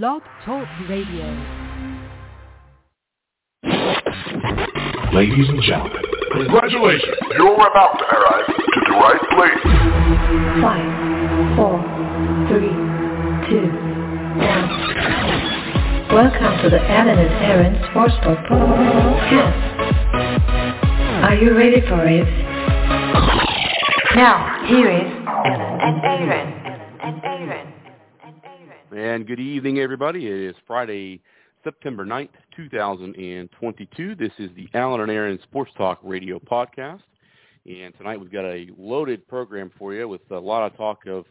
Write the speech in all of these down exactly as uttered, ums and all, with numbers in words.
Blog Talk Radio. Ladies and gentlemen, congratulations. You're about to arrive to the right place. Five, four, three, two, one. Welcome to the Alan and Aaron Sportsbook Podcast. Are you ready for it? Now, here is Alan and Aaron. And good evening, everybody. It is Friday, September ninth, two thousand twenty-two. This is the Alan and Aaron Sports Talk Radio Podcast. And tonight we've got a loaded program for you with a lot of talk of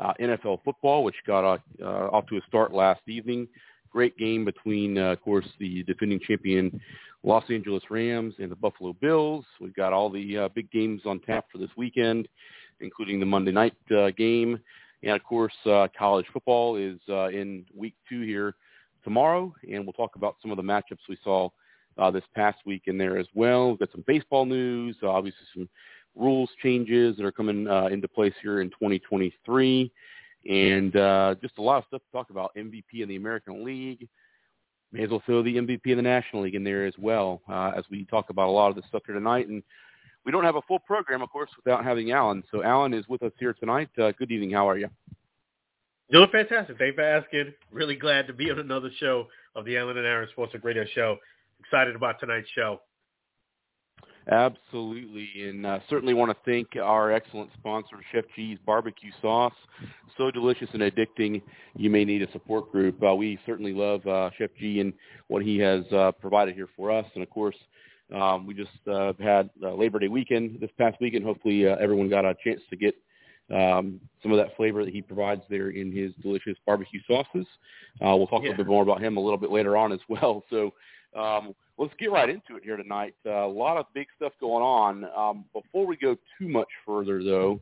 uh, N F L football, which got uh, off to a start last evening. Great game between, uh, of course, the defending champion Los Angeles Rams and the Buffalo Bills. We've got all the uh, big games on tap for this weekend, including the Monday night uh, game. And, of course, uh, college football is uh, in week two here tomorrow, and we'll talk about some of the matchups we saw uh, this past week in there as well. We've got some baseball news, uh, obviously some rules changes that are coming uh, into place here in twenty twenty-three, and uh, just a lot of stuff to talk about. M V P in the American League. May as well throw the M V P in the National League in there as well uh, as we talk about a lot of this stuff here tonight. And we don't have a full program, of course, without having Alan. So Alan is with us here tonight. Uh, good evening. How are you? Doing fantastic. Thanks for asking. Really glad to be on another show of the Alan and Aaron Sportsbook Radio Show. Excited about tonight's show. Absolutely. And uh, certainly want to thank our excellent sponsor, Chef G's Barbecue Sauce. So delicious and addicting. You may need a support group. Uh, we certainly love uh, Chef G and what he has uh, provided here for us. And, of course, Um, we just uh, had uh, Labor Day weekend this past weekend. Hopefully uh, everyone got a chance to get um, some of that flavor that he provides there in his delicious barbecue sauces. Uh, we'll talk yeah. a little bit more about him a little bit later on as well. So um, let's get right into it here tonight. Uh, a lot of big stuff going on. Um, before we go too much further, though,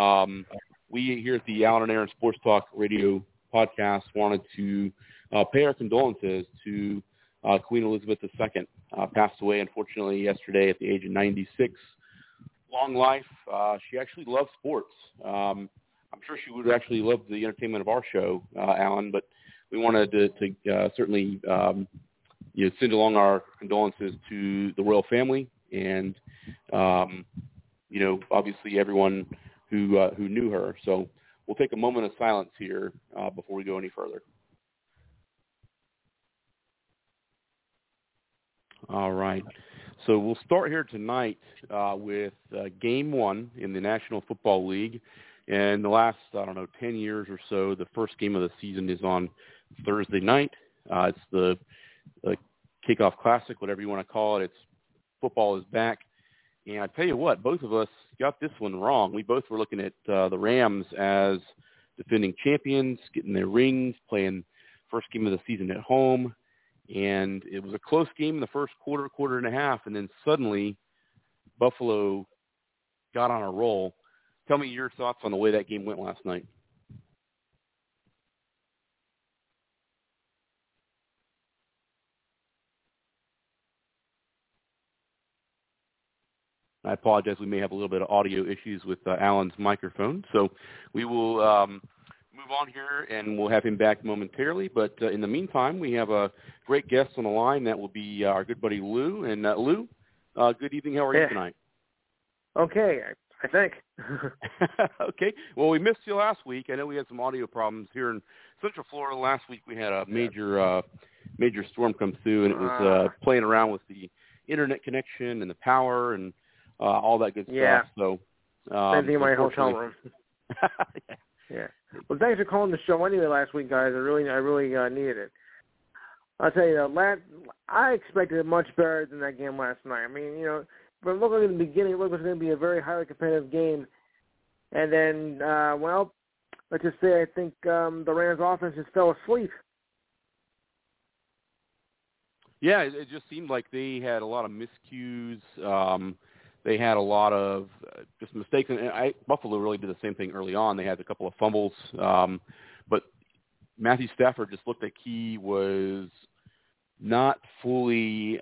um, we here at the Alan and Aaron Sports Talk Radio Podcast wanted to uh, pay our condolences to Uh, Queen Elizabeth the Second uh, passed away, unfortunately, yesterday at the age of ninety-six. Long life. Uh, she actually loved sports. Um, I'm sure she would actually love the entertainment of our show, uh, Alan, but we wanted to, to uh, certainly um, you know, send along our condolences to the royal family and, um, you know, obviously everyone who, uh, who knew her. So we'll take a moment of silence here uh, before we go any further. All right. So we'll start here tonight uh, with uh, Game one in the National Football League. And the last, I don't know, ten years or so, the first game of the season is on Thursday night. Uh, it's the, the Kickoff Classic, whatever you want to call it. It's football is back. And I tell you what, both of us got this one wrong. We both were looking at uh, the Rams as defending champions, getting their rings, playing first game of the season at home. And it was a close game in the first quarter, quarter and a half, and then suddenly Buffalo got on a roll. Tell me your thoughts on the way that game went last night. I apologize. We may have a little bit of audio issues with uh, Alan's microphone, so we will um, – move on here, and we'll have him back momentarily. But uh, in the meantime, we have a great guest on the line. That will be uh, our good buddy Lou. And uh, Lou, uh, good evening. How are yeah. you tonight? Okay, I think. Okay. Well, we missed you last week. I know we had some audio problems here in Central Florida. Last week we had a major uh, major storm come through, and it was uh, playing around with the internet connection and the power and uh, all that good yeah. stuff. So um, same thing in my hotel room. yeah. Yeah. Well, thanks for calling the show anyway last week, guys. I really, I really uh, needed it. I'll tell you, uh, last, I expected it much better than that game last night. I mean, you know, but looking at the beginning, it looked like it was going to be a very highly competitive game. And then, uh, well, let's just say I think um, the Rams' offense just fell asleep. Yeah, it, it just seemed like they had a lot of miscues. Um They had a lot of just mistakes, and I, Buffalo really did the same thing early on. They had a couple of fumbles, um, but Matthew Stafford just looked like he was not fully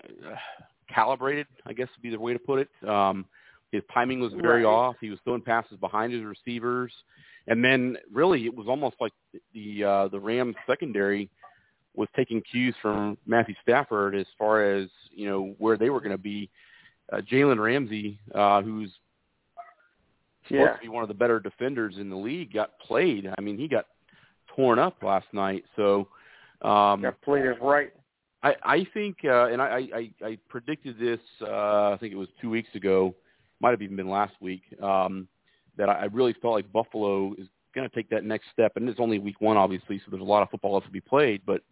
calibrated, I guess would be the way to put it. Um, his timing was very right. off. He was throwing passes behind his receivers, And then really it was almost like the uh, the Rams secondary was taking cues from Matthew Stafford as far as, you know, where they were going to be. Uh, Jalen Ramsey, uh, who's supposed yeah. to be one of the better defenders in the league, got played. I mean, he got torn up last night. So um, got played is right. I, I think, uh, and I, I, I predicted this, uh, I think it was two weeks ago, might have even been last week, um, that I really felt like Buffalo is going to take that next step. And it's only week one, obviously, so there's a lot of football left to be played. But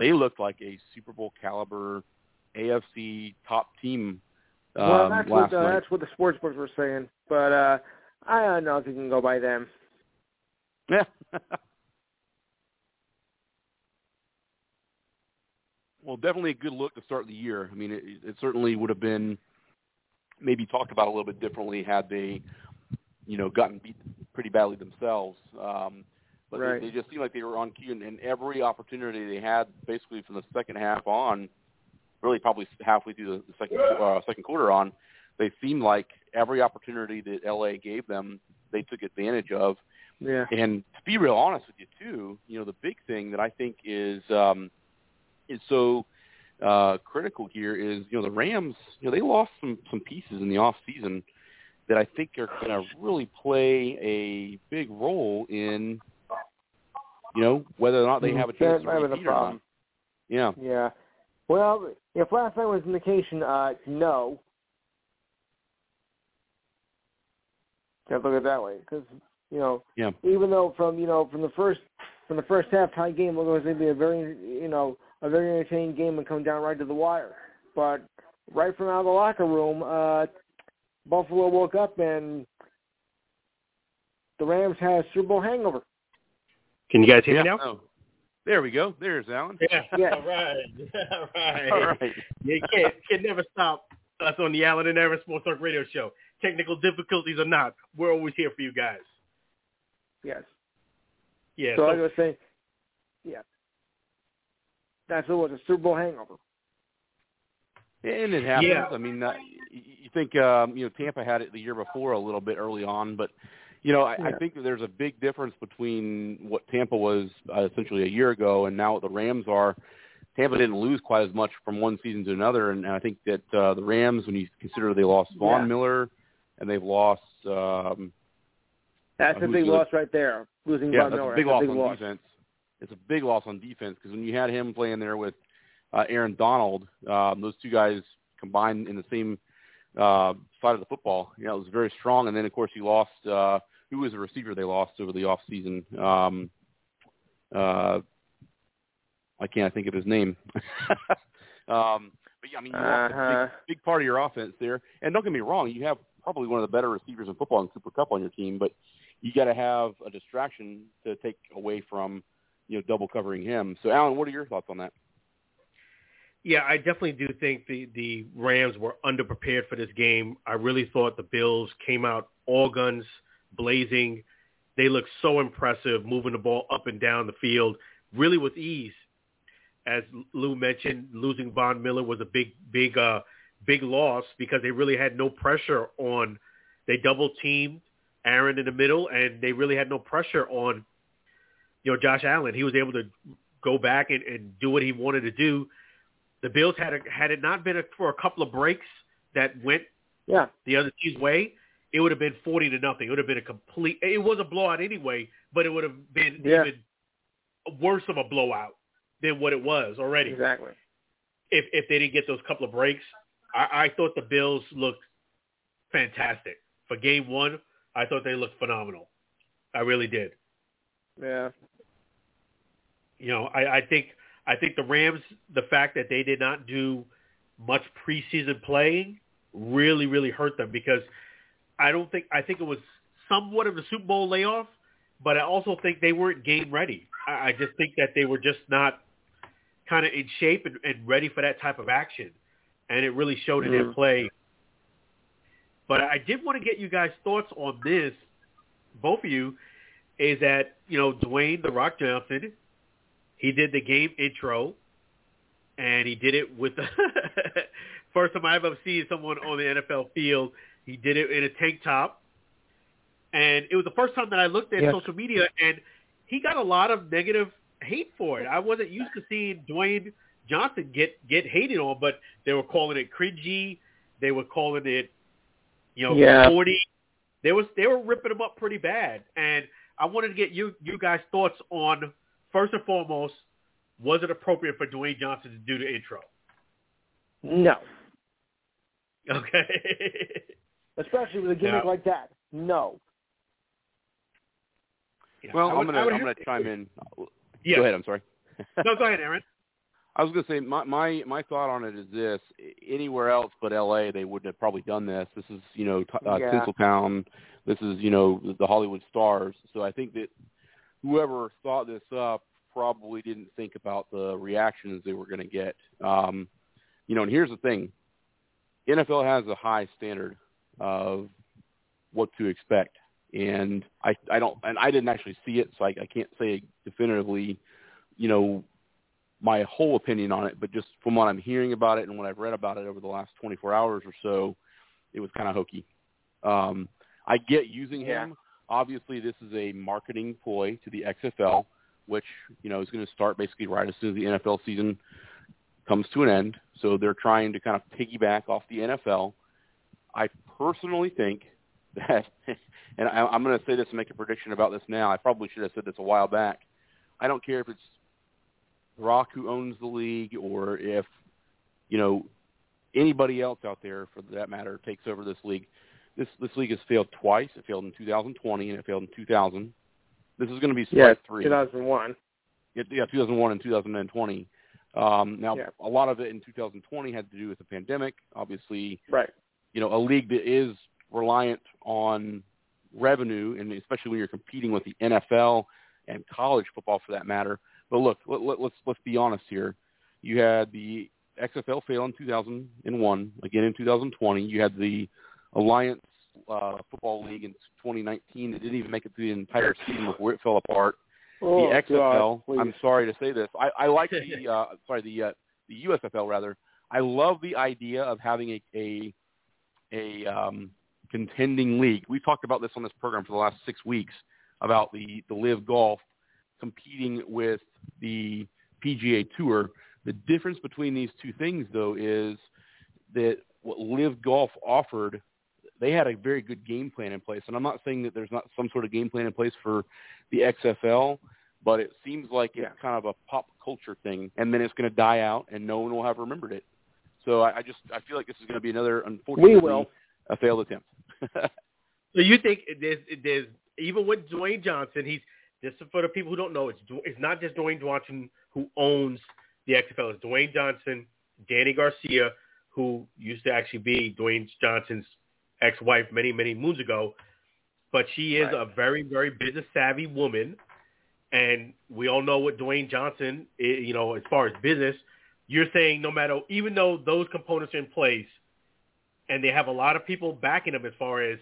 they looked like a Super Bowl caliber A F C top team um, well, that's last what, uh, night. That's what the sports books were saying. But uh, I don't know if you can go by them. Yeah. Well, definitely a good look to start the year. I mean, it, it certainly would have been maybe talked about a little bit differently had they, you know, gotten beat pretty badly themselves. Um, but right. they, they just seemed like they were on key, and, and every opportunity they had, basically from the second half on, really probably halfway through the second uh, second quarter on, they seemed like every opportunity that L A gave them, they took advantage of. Yeah. And to be real honest with you too, you know, the big thing that I think is. Um, is so uh, critical here is, you know, the Rams, you know, they lost some, some pieces in the off season that I think are going to really play a big role in, you know, whether or not they have a chance to repeat or not. Yeah. Yeah. Well, if last night was an indication, uh, no. Can't look at it that way because, you know, yeah. even though from, you know, from the first from the first half tie game, it was going to be a very, you know, a very entertaining game and come down right to the wire. But right from out of the locker room, uh, Buffalo woke up and the Rams had a Super Bowl hangover. Can you guys hear yeah. me now? Oh. There we go. There's Alan. Yeah. yeah. All right. All right. All right. You can't, can't never stop us on the Alan and Aaron Sportsbook Radio Show. Technical difficulties or not, we're always here for you guys. Yes. Yeah. So, so I was saying, yeah. That's what it was, a Super Bowl hangover. And it happens. Yeah. I mean, uh, you think, um, you know, Tampa had it the year before a little bit early on. But, you know, I, yeah. I think that there's a big difference between what Tampa was uh, essentially a year ago and now what the Rams are. Tampa didn't lose quite as much from one season to another. And, and I think that uh, the Rams, when you consider they lost Von yeah. Miller and they've lost um, – That's uh, a big the, loss right there, losing yeah, Von Miller. That's a big that's loss a big on loss. defense. It's a big loss on defense because when you had him playing there with uh, Aaron Donald, um, those two guys combined in the same uh, side of the football, you know, it was very strong. And then, of course, you lost uh, – who was the receiver they lost over the offseason? Um, uh, I can't think of his name. um, but, yeah, I mean, you lost uh-huh. a big, big part of your offense there. And don't get me wrong, you have probably one of the better receivers in football in Cooper Kupp on your team, but you got to have a distraction to take away from – you know, double covering him. So, Alan, what are your thoughts on that? Yeah, I definitely do think the, the Rams were underprepared for this game. I really thought the Bills came out all guns blazing. They looked so impressive, moving the ball up and down the field, really with ease. As Lou mentioned, losing Von Miller was a big, big, uh, big loss because they really had no pressure on. They double-teamed Aaron in the middle, and they really had no pressure on You know, Josh Allen. He was able to go back and, and do what he wanted to do. The Bills, had a, had it not been a, for a couple of breaks that went yeah. the other team's way, it would have been forty to nothing. It would have been a complete – it was a blowout anyway, but it would have been yeah. even worse of a blowout than what it was already. Exactly. If if they didn't get those couple of breaks, I, I thought the Bills looked fantastic. For game one, I thought they looked phenomenal. I really did. Yeah. You know, I, I think I think the Rams, the fact that they did not do much preseason playing really, really hurt them because I don't think I think it was somewhat of a Super Bowl layoff, but I also think they weren't game ready. I, I just think that they were just not kind of in shape and, and ready for that type of action, and it really showed mm-hmm. in their play. But I did want to get you guys' thoughts on this, both of you, is that, you know, Dwayne "The Rock" Johnson, he did the game intro, and he did it with the first time I've ever seen someone on the N F L field. He did it in a tank top, And it was the first time that I looked at yes. social media, and he got a lot of negative hate for it. I wasn't used to seeing Dwayne Johnson get, get hated on, but they were calling it cringy. They were calling it, you know, yeah. corny. They was they were ripping him up pretty bad. And I wanted to get you you guys' thoughts on, first and foremost, was it appropriate for Dwayne Johnson to do the intro? No. Okay. Especially with a gimmick no. like that. No. Yeah, well, would, I'm gonna I'm gonna chime in. Yeah. Go ahead. I'm sorry. No, go ahead, Aaron. I was gonna say my, my my thought on it is this: anywhere else but L A, they wouldn't have probably done this. This is you know uh, yeah. Tinseltown. This is you know the Hollywood stars. So I think that whoever thought this up probably didn't think about the reactions they were gonna get. Um, you know, and here's the thing: N F L has a high standard of what to expect. And I, I don't, and I didn't actually see it, so I, I can't say definitively, you know, my whole opinion on it. But just from what I'm hearing about it and what I've read about it over the last twenty-four hours or so, it was kind of hokey. Um, I get using him. Yeah. Obviously, this is a marketing ploy to the X F L, which you know is going to start basically right as soon as the N F L season comes to an end. So they're trying to kind of piggyback off the N F L. I personally think. That, and I, I'm going to say this and make a prediction about this now. I probably should have said this a while back. I don't care if it's Rock who owns the league or if, you know, anybody else out there, for that matter, takes over this league. This this league has failed twice. It failed in two thousand twenty and it failed in two thousand. This is going to be strike yeah, three. two thousand one. Yeah, two thousand one and two thousand twenty. Um, now, yeah. a lot of it in two thousand twenty had to do with the pandemic. Obviously, right. you know, a league that is – reliant on revenue, and especially when you're competing with the N F L and college football for that matter. But look, let, let, let's let's be honest here. You had the X F L fail in two thousand one, again in two thousand twenty. You had the Alliance uh, Football League in twenty nineteen that didn't even make it through the entire season before it fell apart. Oh, the X F L, God, I'm sorry to say this. I, I like the uh, sorry the uh, the U S F L rather. I love the idea of having a a, a um, contending league. We've talked about this on this program for the last six weeks about the, the LIV Golf competing with the P G A Tour. The difference between these two things, though, is that what LIV Golf offered, they had a very good game plan in place. And I'm not saying that there's not some sort of game plan in place for the X F L, but it seems like yeah. it's kind of a pop culture thing. And then it's going to die out, and no one will have remembered it. So I, I just I feel like this is going to be another, unfortunately, we will. a failed attempt. So you think there's, there's even with Dwayne Johnson, he's just for the people who don't know, it's it's not just Dwayne Johnson who owns the X F L. It's Dwayne Johnson, Danny Garcia, who used to actually be Dwayne Johnson's ex-wife many many moons ago, but she is right. a very very business savvy woman, and we all know what Dwayne Johnson is, you know, as far as business. You're saying no matter, even though those components are in place. And they have a lot of people backing them as far as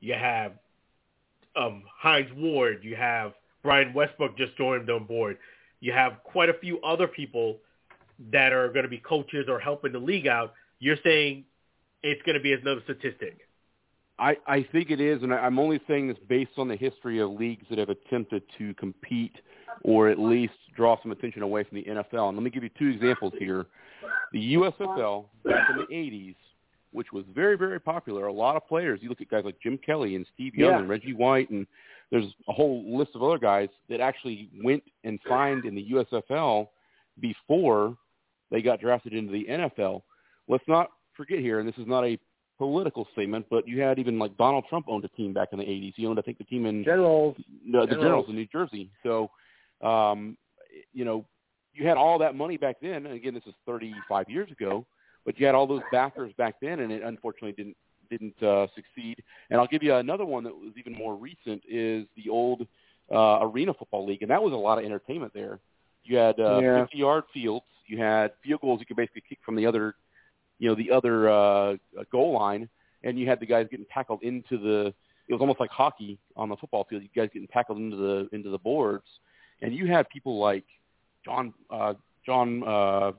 you have um, Hines Ward, you have Brian Westbrook just joined on board. You have quite a few other people that are going to be coaches or helping the league out. You're saying it's going to be another statistic. I, I think it is, and I'm only saying this based on the history of leagues that have attempted to compete or at least draw some attention away from the N F L. And let me give you two examples here. The U S F L back in the eighties, which was very, very popular. A lot of players, you look at guys like Jim Kelly and Steve Young yeah. and Reggie White, and there's a whole list of other guys that actually went and signed in the U S F L before they got drafted into the N F L. Let's not forget here, and this is not a political statement, but you had even like Donald Trump owned a team back in the eighties. He owned, I think, the team in Generals. No, the Generals, Generals in New Jersey. So, um, you know, you had all that money back then, and again, this is thirty-five years ago. But you had all those backers back then, and it unfortunately didn't didn't uh, succeed. And I'll give you another one that was even more recent is the old uh, Arena Football League, and that was a lot of entertainment there. You had uh, yeah. fifty-yard fields, you had field goals you could basically kick from the other, you know, the other uh, goal line, and you had the guys getting tackled into the. It was almost like hockey on the football field. You guys getting tackled into the into the boards, and you had people like John uh, John. Uh,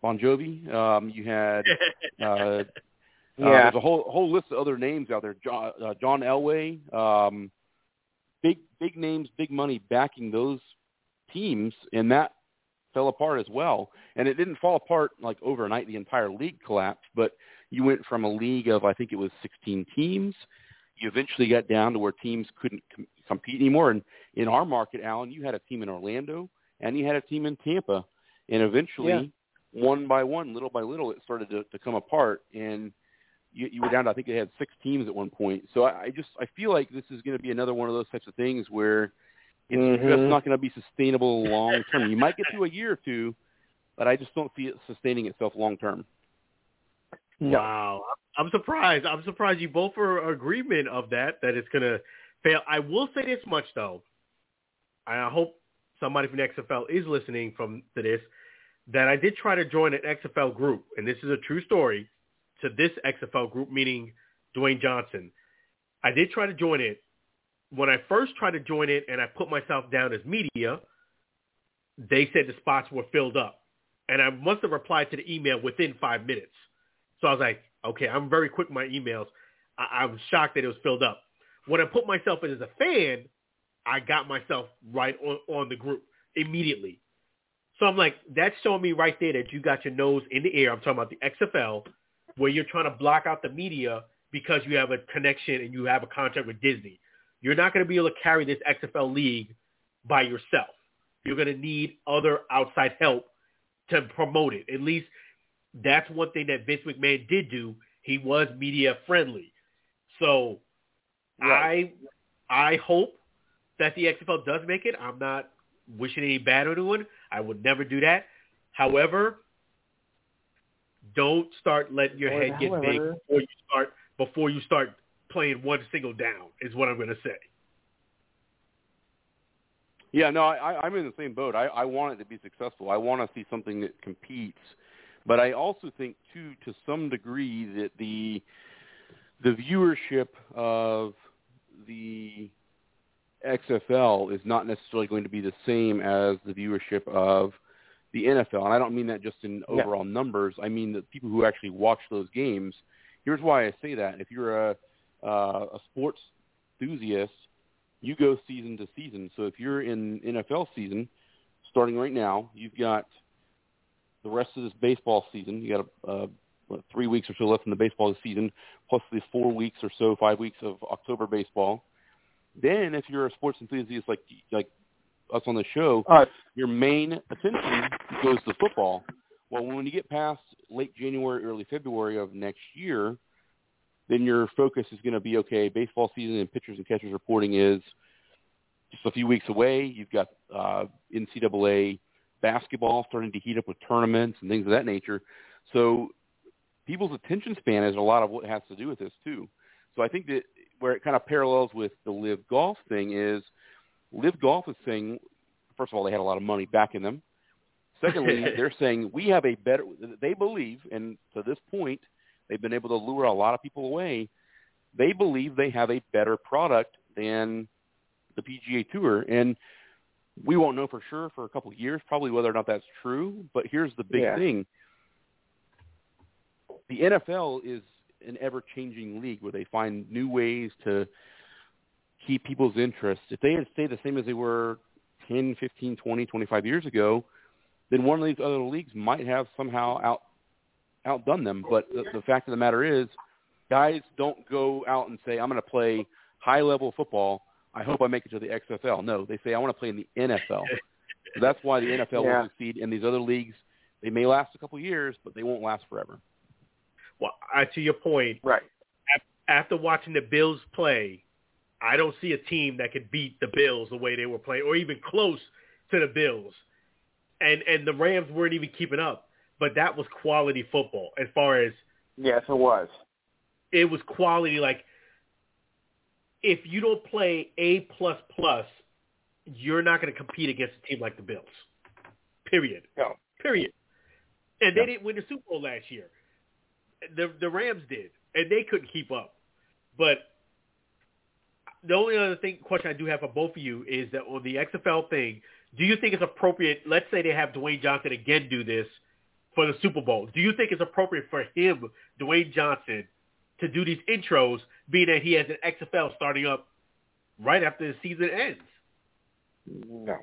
Bon Jovi. Um, you had uh, Yeah. Uh, there's a whole whole list of other names out there. John, uh, John Elway, um, big big names, big money backing those teams, and that fell apart as well. And it didn't fall apart like overnight. The entire league collapsed, but you went from a league of, I think it was sixteen teams. You eventually got down to where teams couldn't com- compete anymore. And in our market, Alan, you had a team in Orlando and you had a team in Tampa. And eventually, yeah. one by one, little by little, it started to, to come apart. And you, you were down to, I think they had six teams at one point. So I, I just, I feel like this is going to be another one of those types of things where it's mm-hmm. just not going to be sustainable long term. You might get to a year or two, but I just don't see it sustaining itself long term. No. Wow. I'm surprised. I'm surprised you both are in agreement of that, that it's going to fail. I will say this much, though. I hope somebody from the X F L is listening from to this, that I did try to join an X F L group, and this is a true story, to this X F L group, meaning Dwayne Johnson. I did try to join it. When I first tried to join it and I put myself down as media, they said the spots were filled up. And I must have replied to the email within five minutes. So I was like, okay, I'm very quick with my emails. I, I was shocked that it was filled up. When I put myself in as a fan, I got myself right on, on the group immediately. So I'm like, that's showing me right there that you got your nose in the air. I'm talking about the X F L, where you're trying to block out the media because you have a connection and you have a contract with Disney. You're not going to be able to carry this X F L league by yourself. You're going to need other outside help to promote it. At least that's one thing that Vince McMahon did do. He was media friendly. So right. I I hope that the X F L does make it. I'm not wishing any bad on anyone. I would never do that. However, don't start letting your head get big before you start before you start playing one single down is what I'm going to say. Yeah, no, I, I'm in the same boat. I, I want it to be successful. I want to see something that competes. But I also think, too, to some degree, that the the viewership of the X F L is not necessarily going to be the same as the viewership of the N F L. And I don't mean that just in overall yeah. numbers. I mean the people who actually watch those games. Here's why I say that. If you're a, uh, a sports enthusiast, you go season to season. So if you're in N F L season, starting right now, you've got – the rest of this baseball season, you got uh, what, three weeks or so left in the baseball season, plus the four weeks or so, five weeks of October baseball. Then, if you're a sports enthusiast like like us on the show, uh, your main attention goes to football. Well, when you get past late January, early February of next year, then your focus is going to be, okay, baseball season and pitchers and catchers reporting is just a few weeks away. You've got uh, N C double A basketball starting to heat up with tournaments and things of that nature. So people's attention span is a lot of what has to do with this too. So I think that where it kind of parallels with the Live Golf thing is Live Golf is saying, first of all, they had a lot of money backing them. Secondly, they're saying we have a better, they believe, and to this point, they've been able to lure a lot of people away. They believe they have a better product than the P G A Tour. And we won't know for sure for a couple of years, probably, whether or not that's true. But here's the big yeah. thing. The N F L is an ever-changing league where they find new ways to keep people's interest. If they had stayed the same as they were ten, fifteen, twenty, twenty-five years ago, then one of these other leagues might have somehow out outdone them. But the, the fact of the matter is, guys don't go out and say, I'm going to play high-level football. I hope I make it to the X F L. No, they say, I want to play in the N F L. So that's why the N F L yeah. will succeed. And these other leagues, they may last a couple of years, but they won't last forever. Well, I, to your point, right. after watching the Bills play, I don't see a team that could beat the Bills the way they were playing or even close to the Bills. And and the Rams weren't even keeping up. But that was quality football as far as – Yes, it was. It was quality, like – if you don't play A plus plus, you're not going to compete against a team like the Bills, period. No. Period. And no. they didn't win the Super Bowl last year. The the Rams did, and they couldn't keep up. But the only other thing question I do have for both of you is that on the X F L thing, do you think it's appropriate, let's say they have Dwayne Johnson again do this for the Super Bowl. Do you think it's appropriate for him, Dwayne Johnson, to do these intros, being that he has an X F L starting up right after the season ends. No.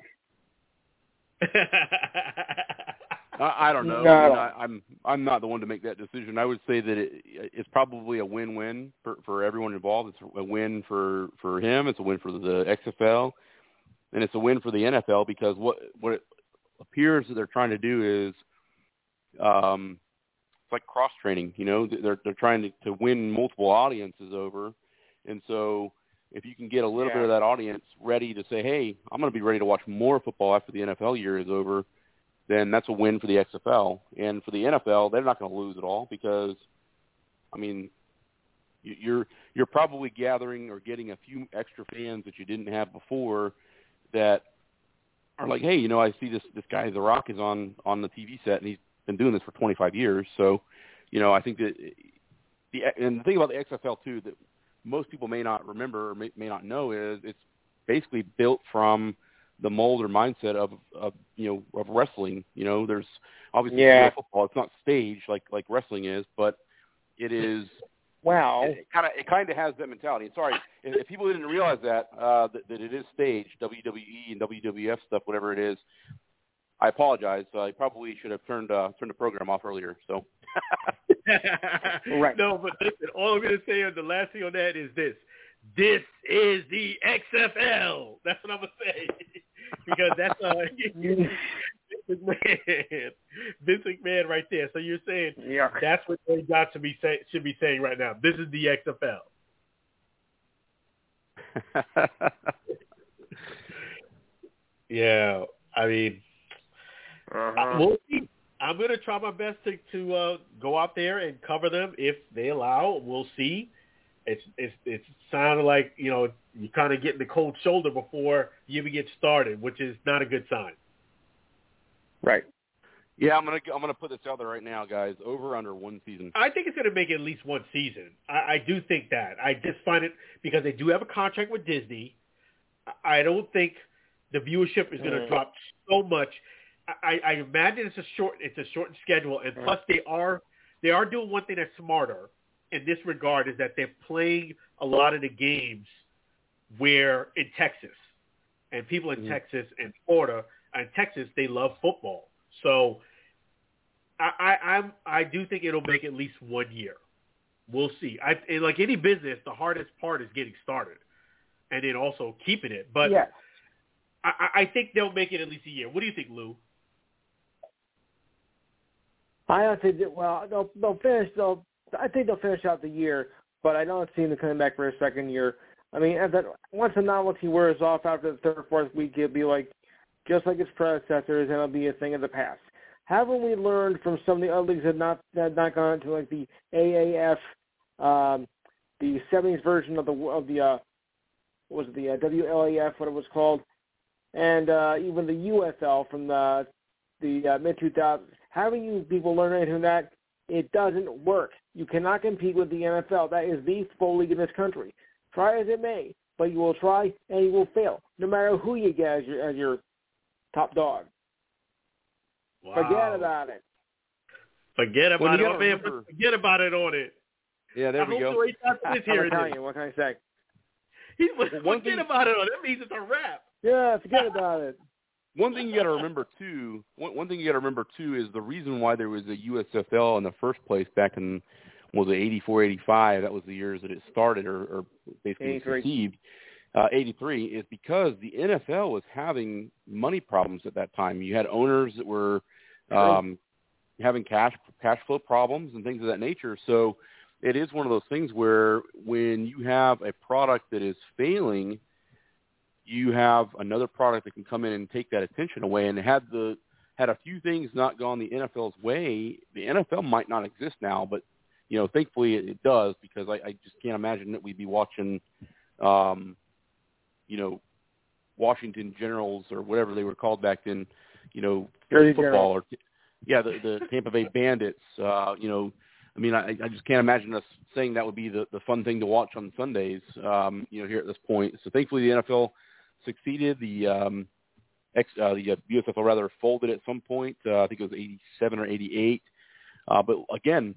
I, I don't know. No. I mean, I, I'm I'm not the one to make that decision. I would say that it, it's probably a win-win for, for everyone involved. It's a win for, for him. It's a win for the X F L, and it's a win for the N F L because what what it appears that they're trying to do is, um, it's like cross training. You know, they're they're trying to, to win multiple audiences over, and so. If you can get a little yeah. bit of that audience ready to say, hey, I'm going to be ready to watch more football after the N F L year is over, then that's a win for the X F L. And for the N F L, they're not going to lose at all because, I mean, you're you're probably gathering or getting a few extra fans that you didn't have before that are like, hey, you know, I see this, this guy, The Rock, is on, on the T V set, and he's been doing this for twenty-five years. So, you know, I think that – the and the thing about the X F L, too, that – most people may not remember or may, may not know is it's basically built from the mold or mindset of, of you know, of wrestling. You know, there's obviously yeah. football. It's not staged like, like wrestling is, but it is. Wow. It kind of, it kind of has that mentality. Sorry. If, if people didn't realize that, uh, that, that it is staged, W W E and W W F stuff, whatever it is, I apologize. Uh, I probably should have turned, uh, turned the program off earlier. So. Right. No, but listen, all I'm going to say on the last thing on that is this. This is the X F L. That's what I'm going to say. Because that's uh, Vince McMahon. Vince McMahon right there. So you're saying yeah. that's what Dwayne Johnson be say, should be saying right now. This is the X F L. Yeah. I mean, uh-huh. we'll see. I'm going to try my best to, to uh, go out there and cover them if they allow. We'll see. It's it's it's sounded like, you know, you kind of get the cold shoulder before you even get started, which is not a good sign. Right. Yeah, I'm going to I'm going to put this out there right now, guys. Over under one season. I think it's going to make at least one season. I, I do think that. I just find it because they do have a contract with Disney. I don't think the viewership is going to mm. drop so much. I, I imagine it's a short, it's a shortened schedule, and plus they are they are doing one thing that's smarter in this regard is that they're playing a lot of the games where in Texas, and people in mm-hmm. Texas and Florida and Texas they love football, so I I I'm, I do think it'll make at least one year. We'll see. I and like any business, the hardest part is getting started, and then also keeping it. But yes. I, I think they'll make it at least a year. What do you think, Lou? I don't think that, well, they'll, they'll finish. They'll, I think they'll finish out the year, but I don't see them coming back for a second year. I mean, as that, once the novelty wears off after the third or fourth week, it'll be like just like its predecessors, and it'll be a thing of the past. Haven't we learned from some of the other leagues that not that not gone to like the A A F, um, the seventies version of the of the uh, what was it, the uh, W L A F, what it was called, and uh, even the U S F L from the the uh, mid two thousands. Having you people learn anything from that, it doesn't work. You cannot compete with the N F L. That is the full league in this country. Try as it may, but you will try and you will fail, no matter who you get as your, as your top dog. Wow. Forget about it. Forget about well, it. Man, forget about it on it. Yeah, there I we go. The I'm telling you, what can I say? He was, well, forget thing, about it on it. That means it's a wrap. Yeah, forget about it. One thing you got to remember too. One, one thing you got to remember too is the reason why there was a U S F L in the first place back in was it eighty-four, eighty-five. That was the years that it started, or, or basically conceived. Uh, eighty-three is because the N F L was having money problems at that time. You had owners that were um, right. having cash cash flow problems and things of that nature. So it is one of those things where when you have a product that is failing, you have another product that can come in and take that attention away. And had the had a few things not gone the N F L's way, the N F L might not exist now. But you know, thankfully it, it does because I, I just can't imagine that we'd be watching, um, you know, Washington Generals or whatever they were called back then. You know, Dirty football General. Or yeah, the, the Tampa Bay Bandits. Uh, you know, I mean, I, I just can't imagine us saying that would be the, the fun thing to watch on Sundays. Um, you know, here at this point. So thankfully the N F L succeeded. The um, ex, uh, the U S F L rather folded at some point. Uh, I think it was eighty-seven or eighty-eight. Uh, but again,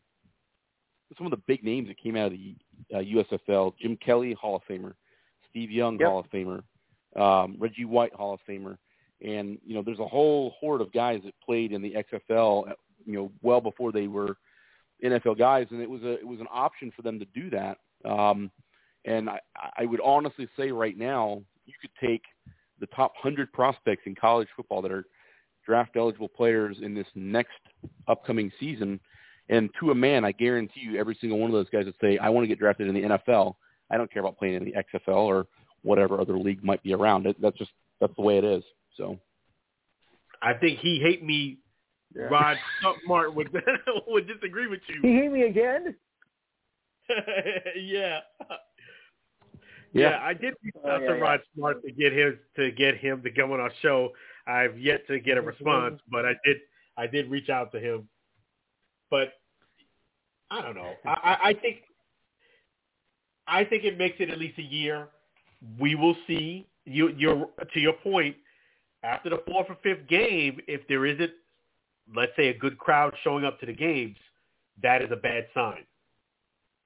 some of the big names that came out of the uh, U S F L. Jim Kelly, Hall of Famer. Steve Young, yep. Hall of Famer. Um, Reggie White, Hall of Famer. And, you know, there's a whole horde of guys that played in the X F L, you know, well before they were N F L guys. And it was a, it was an option for them to do that. Um, and I, I would honestly say right now, you could take the top one hundred prospects in college football that are draft eligible players in this next upcoming season. And to a man, I guarantee you every single one of those guys would say, I want to get drafted in the N F L. I don't care about playing in the X F L or whatever other league might be around. That's just, that's the way it is. So I think he hate me, yeah. Rod Stumpmart would, would disagree with you. He hate me again? yeah. Yeah. Yeah, I did reach out oh, yeah, to Rod yeah. Smart to get him to get him to go on our show. I've yet to get a response, but I did I did reach out to him. But I don't know. I, I think I think it makes it at least a year. We will see. You you're to your point, after the fourth or fifth game, if there isn't, let's say, a good crowd showing up to the games, that is a bad sign.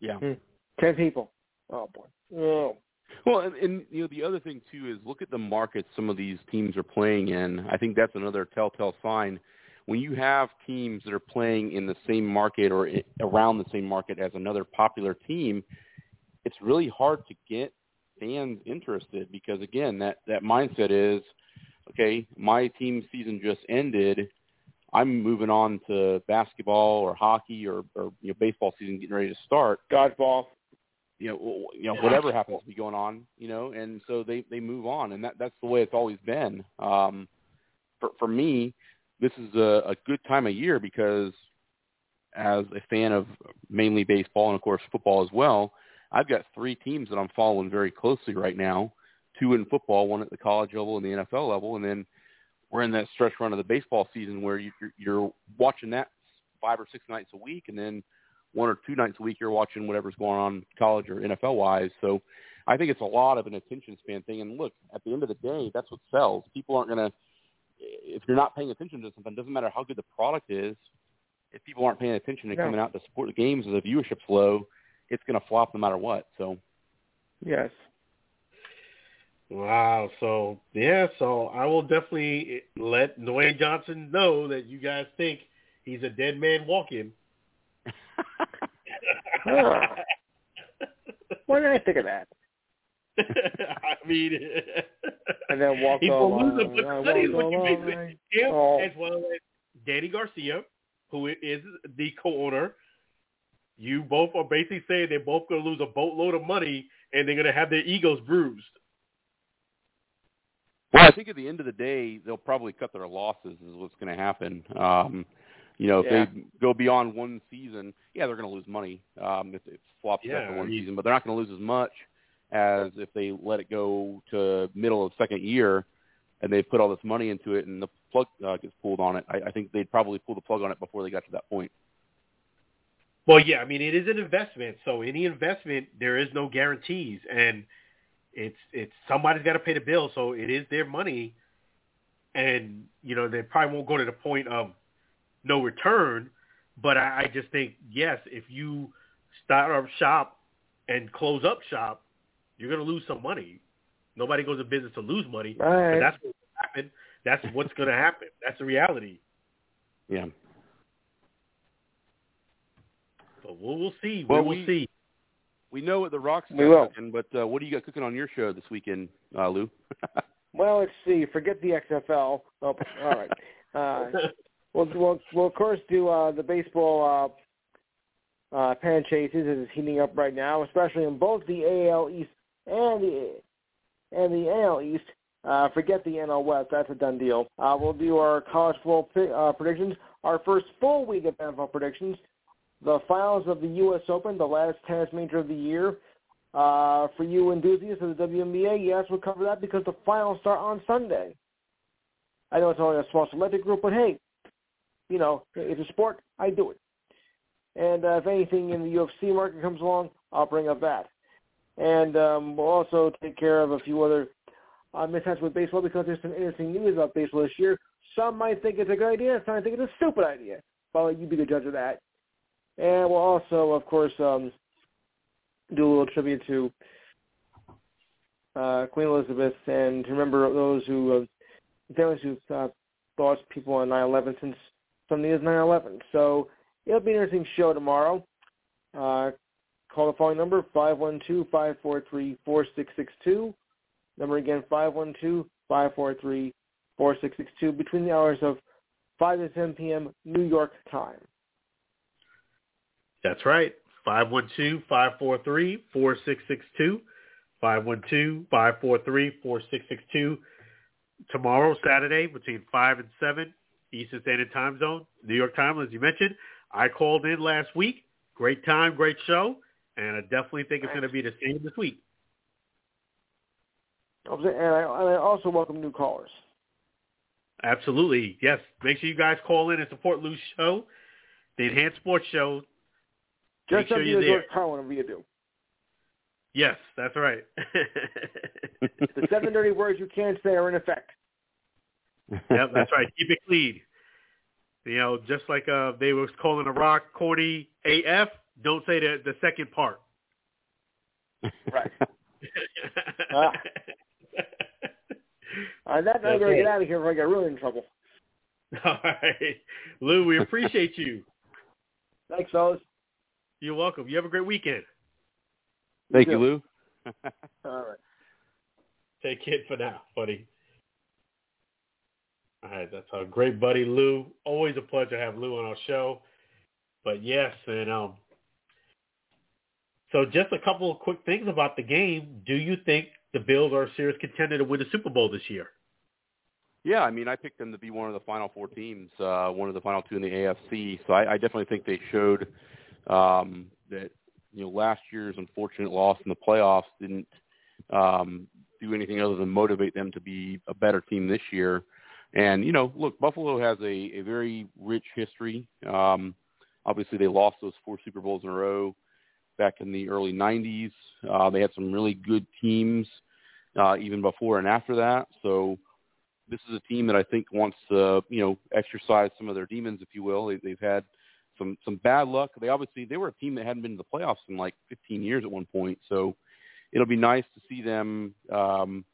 Yeah. Mm. Ten people. Oh boy. Oh. Well, and, and you know, the other thing too is look at the markets some of these teams are playing in. I think that's another telltale sign. When you have teams that are playing in the same market or it, around the same market as another popular team, it's really hard to get fans interested because, again, that, that mindset is, okay, my team season just ended. I'm moving on to basketball or hockey or, or you know, baseball season getting ready to start. Dodgeball. You know, you know, whatever happens to be going on, you know, and so they, they move on, and that, that's the way it's always been. Um, for for me, this is a, a good time of year because, as a fan of mainly baseball and of course football as well, I've got three teams that I'm following very closely right now: two in football, one at the college level and the N F L level, and then we're in that stretch run of the baseball season where you, you're, you're watching that five or six nights a week, and then one or two nights a week you're watching whatever's going on college or N F L wise. So I think it's a lot of an attention span thing. And look, at the end of the day, that's what sells. People aren't going to, if you're not paying attention to something, it doesn't matter how good the product is. If people aren't paying attention and yeah. coming out to support the games and the viewership's low, it's going to flop no matter what. So. Yes. Wow. So yeah. So I will definitely let Dwayne Johnson know that you guys think he's a dead man walking. Why did I think of that? I mean, and then walk he's all gonna lose a studies when you meet him, oh. as well as Danny Garcia, who is the co-owner. You both are basically saying they're both going to lose a boatload of money, and they're going to have their egos bruised. Well, I think at the end of the day, they'll probably cut their losses. Is what's going to happen. Um, You know, if yeah. they go beyond one season, yeah, they're going to lose money um, if it flops yeah, after one season. But they're not going to lose as much as if they let it go to middle of second year and they put all this money into it and the plug uh, gets pulled on it. I, I think they'd probably pull the plug on it before they got to that point. Well, yeah, I mean, it is an investment. So any investment, there is no guarantees. And it's it's somebody's got to pay the bill. So it is their money. And, you know, they probably won't go to the point of no return, but I, I just think, yes, if you start up shop and close up shop, you're going to lose some money. Nobody goes to business to lose money, right. But that's what's happened. That's what's going to happen. That's the reality. Yeah. But we'll, we'll see. Well, we'll we, see. We know what the Rock's cooking, but uh, what do you got cooking on your show this weekend, uh, Lou? Well, let's see. Forget the X F L. Oh, all right. Uh, We'll, we'll, we'll, of course, do uh, the baseball uh, uh, pan chases as it's heating up right now, especially in both the A L East and the and the A L East. Uh, forget the N L West. That's a done deal. Uh, we'll do our college football p- uh, predictions, our first full week of N F L predictions, the finals of the U S Open, the last tennis major of the year. Uh, for you enthusiasts of the W N B A, yes, we'll cover that because the finals start on Sunday. I know it's only a small selected group, but hey, you know, if it's a sport, I do it. And uh, if anything in the U F C market comes along, I'll bring up that. And um, we'll also take care of a few other uh, mishaps with baseball because there's some interesting news about baseball this year. Some might think it's a good idea. Some might think it's a stupid idea. But I'll let you be the judge of that. And we'll also, of course, um, do a little tribute to uh, Queen Elizabeth and to remember those who, uh, families who uh, lost people on nine eleven since Sunday is nine eleven. So it'll be an interesting show tomorrow. Uh, call the following number, five one two, five four three, four six six two. Number again, five one two, five four three, four six six two, between the hours of five to ten p.m. New York time. That's right. five one two, five four three, four six six two. five one two, five four three, four six six two. Tomorrow, Saturday, between five and seven, Eastern Standard Time Zone, New York time, as you mentioned. I called in last week. Great time, great show, and I definitely think it's going to be the same this week. And I, and I also welcome new callers. Absolutely, yes. Make sure you guys call in and support Lou's show, the Enhanced Sports Show. Just sure you're there. Whatever you do. Yes, that's right. The seven dirty words you can't say are in effect. Yep, that's right. Keep it clean. You know, just like uh, they were calling The Rock corny A F, don't say the, the second part. Right. uh, all right, that's how I'm going to get out of here before I get really in trouble. All right. Lou, we appreciate you. Thanks, fellas. You're welcome. You have a great weekend. Thank you, Lou. All right. Take it for now, buddy. All right, that's our great buddy Lou. Always a pleasure to have Lou on our show. But yes, and um, so just a couple of quick things about the game. Do you think the Bills are a serious contender to win the Super Bowl this year? Yeah, I mean, I picked them to be one of the final four teams, uh, one of the final two in the A F C. So I, I definitely think they showed um, that, you know, last year's unfortunate loss in the playoffs didn't um, do anything other than motivate them to be a better team this year. And, you know, look, Buffalo has a, a very rich history. Um, obviously, they lost those four Super Bowls in a row back in the early nineties. Uh, they had some really good teams uh, even before and after that. So this is a team that I think wants to, you know, exercise some of their demons, if you will. They, they've had some, some bad luck. They obviously, they were a team that hadn't been to the playoffs in like fifteen years at one point. So it'll be nice to see them um,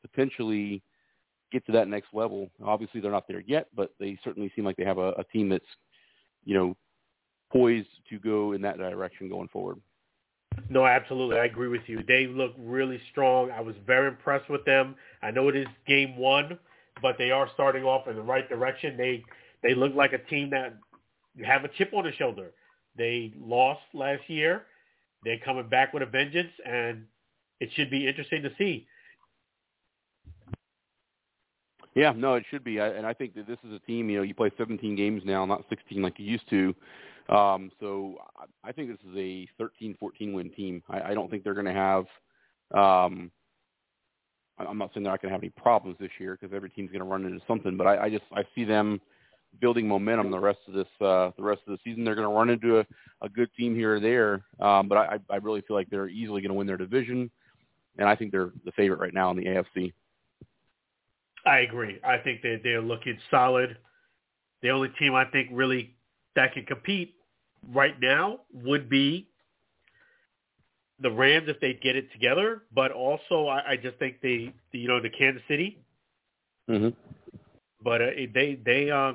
potentially – get to that next level. Obviously, they're not there yet, but they certainly seem like they have a, a team that's, you know, poised to go in that direction going forward. No, absolutely. I agree with you. They look really strong. I was very impressed with them. I know it is game one, but they are starting off in the right direction. They they look like a team that have a chip on their shoulder. They lost last year. They're coming back with a vengeance, and it should be interesting to see. Yeah, no, it should be. I, and I think that this is a team, you know, you play seventeen games now, not sixteen like you used to. Um, so I, I think this is a thirteen, fourteen win team. I, I don't think they're going to have um, – I'm not saying they're not going to have any problems this year because every team's going to run into something. But I, I just – I see them building momentum the rest of this uh, the rest of the season. They're going to run into a, a good team here or there. Um, but I, I really feel like they're easily going to win their division. And I think they're the favorite right now in the A F C. I agree. I think that they're looking solid. The only team I think really that can compete right now would be the Rams if they get it together. But also, I, I just think they, you know, the Kansas City. Mm-hmm. But uh, they they uh,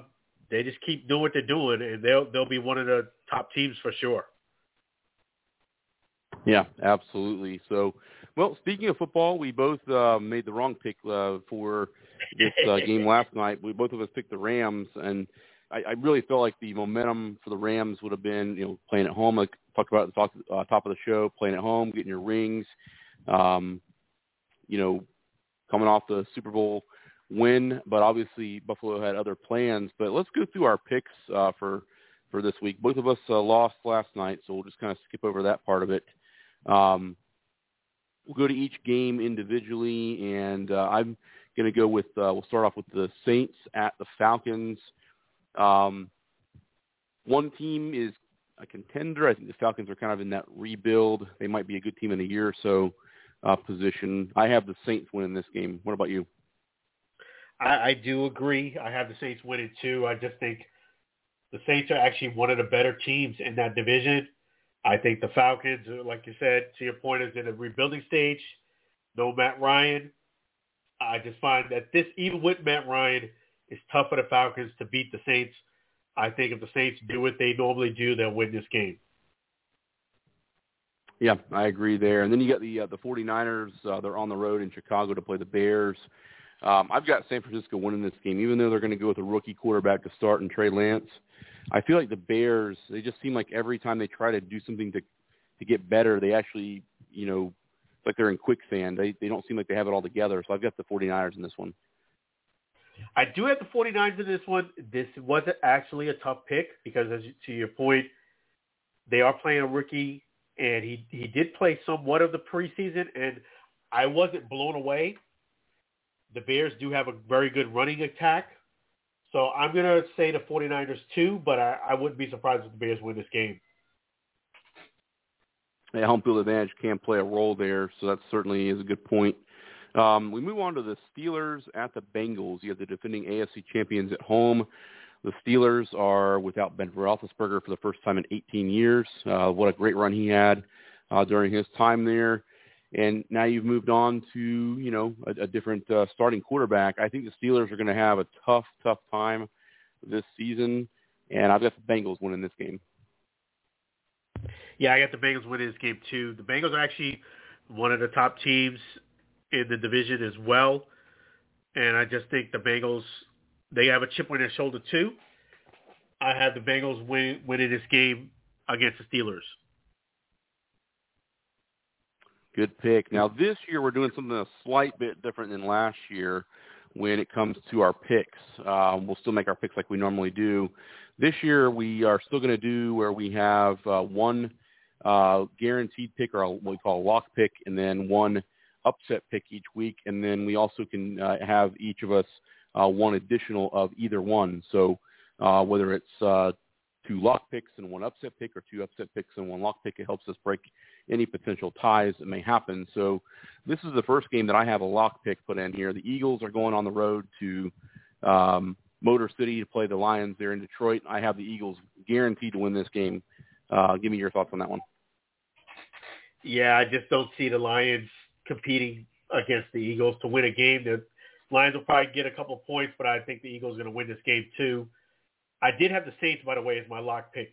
they just keep doing what they're doing, and they'll they'll be one of the top teams for sure. Yeah, absolutely. So, well, speaking of football, we both uh, made the wrong pick uh, for. This uh, game last night, we both of us picked the Rams, and I, I really felt like the momentum for the Rams would have been, you know, playing at home. Like talked about at the top, uh, top of the show, playing at home, getting your rings, um, you know, coming off the Super Bowl win. But obviously, Buffalo had other plans. But let's go through our picks uh, for for this week. Both of us uh, lost last night, so we'll just kind of skip over that part of it. Um, we'll go to each game individually, and uh, I'm. Going to go with, uh, we'll start off with the Saints at the Falcons. Um, one team is a contender. I think the Falcons are kind of in that rebuild. They might be a good team in a year or so uh, position. I have the Saints winning this game. What about you? I, I do agree. I have the Saints winning too. I just think The Saints are actually one of the better teams in that division. I think the Falcons, like you said, to your point, is in a rebuilding stage. No Matt Ryan. I just find that this, even with Matt Ryan, it's tough for the Falcons to beat the Saints. I think if the Saints do what they normally do, they'll win this game. Yeah, I agree there. And then you got the uh, the forty-niners. Uh, they're on the road in Chicago to play the Bears. Um, I've got San Francisco winning this game, even though they're going to go with a rookie quarterback to start in Trey Lance. I feel like the Bears, they just seem like every time they try to do something to to get better, they actually, you know, it's like they're in quicksand. They they don't seem like they have it all together. So I've got the forty-niners in this one. I do have the forty-niners in this one. This wasn't actually a tough pick because, as you, to your point, they are playing a rookie, and he, he did play somewhat of the preseason, and I wasn't blown away. The Bears do have a very good running attack. So I'm going to say the forty-niners too, but I, I wouldn't be surprised if the Bears win this game. Yeah, home field advantage can play a role there, so that certainly is a good point. Um, we move on to the Steelers at the Bengals. You have the defending A F C champions at home. The Steelers are without Ben Roethlisberger for the first time in eighteen years. Uh, what a great run he had uh, during his time there. And now you've moved on to, you know, a, a different uh, starting quarterback. I think the Steelers are going to have a tough, tough time this season, and I've got the Bengals winning this game. Yeah, I got the Bengals winning this game too. The Bengals are actually one of the top teams in the division as well, and I just think the Bengals, they have a chip on their shoulder too. I have the Bengals win, winning this game against the Steelers. Good pick. Now, this year we're doing something a slight bit different than last year when it comes to our picks. Um, we'll still make our picks like we normally do. This year we are still going to do where we have uh, one uh, guaranteed pick, or what we call a lock pick, and then one upset pick each week. And then we also can uh, have each of us uh, one additional of either one. So uh, whether it's uh, two lock picks and one upset pick, or two upset picks and one lock pick, it helps us break any potential ties that may happen. So this is the first game that I have a lock pick put in here. The Eagles are going on the road to um, Motor City to play the Lions there in Detroit. I have the Eagles guaranteed to win this game. Uh, give me your thoughts on that one. Yeah, I just don't see the Lions competing against the Eagles to win a game. The Lions will probably get a couple of points, but I think the Eagles are going to win this game too. I did have the Saints, by the way, as my lock pick,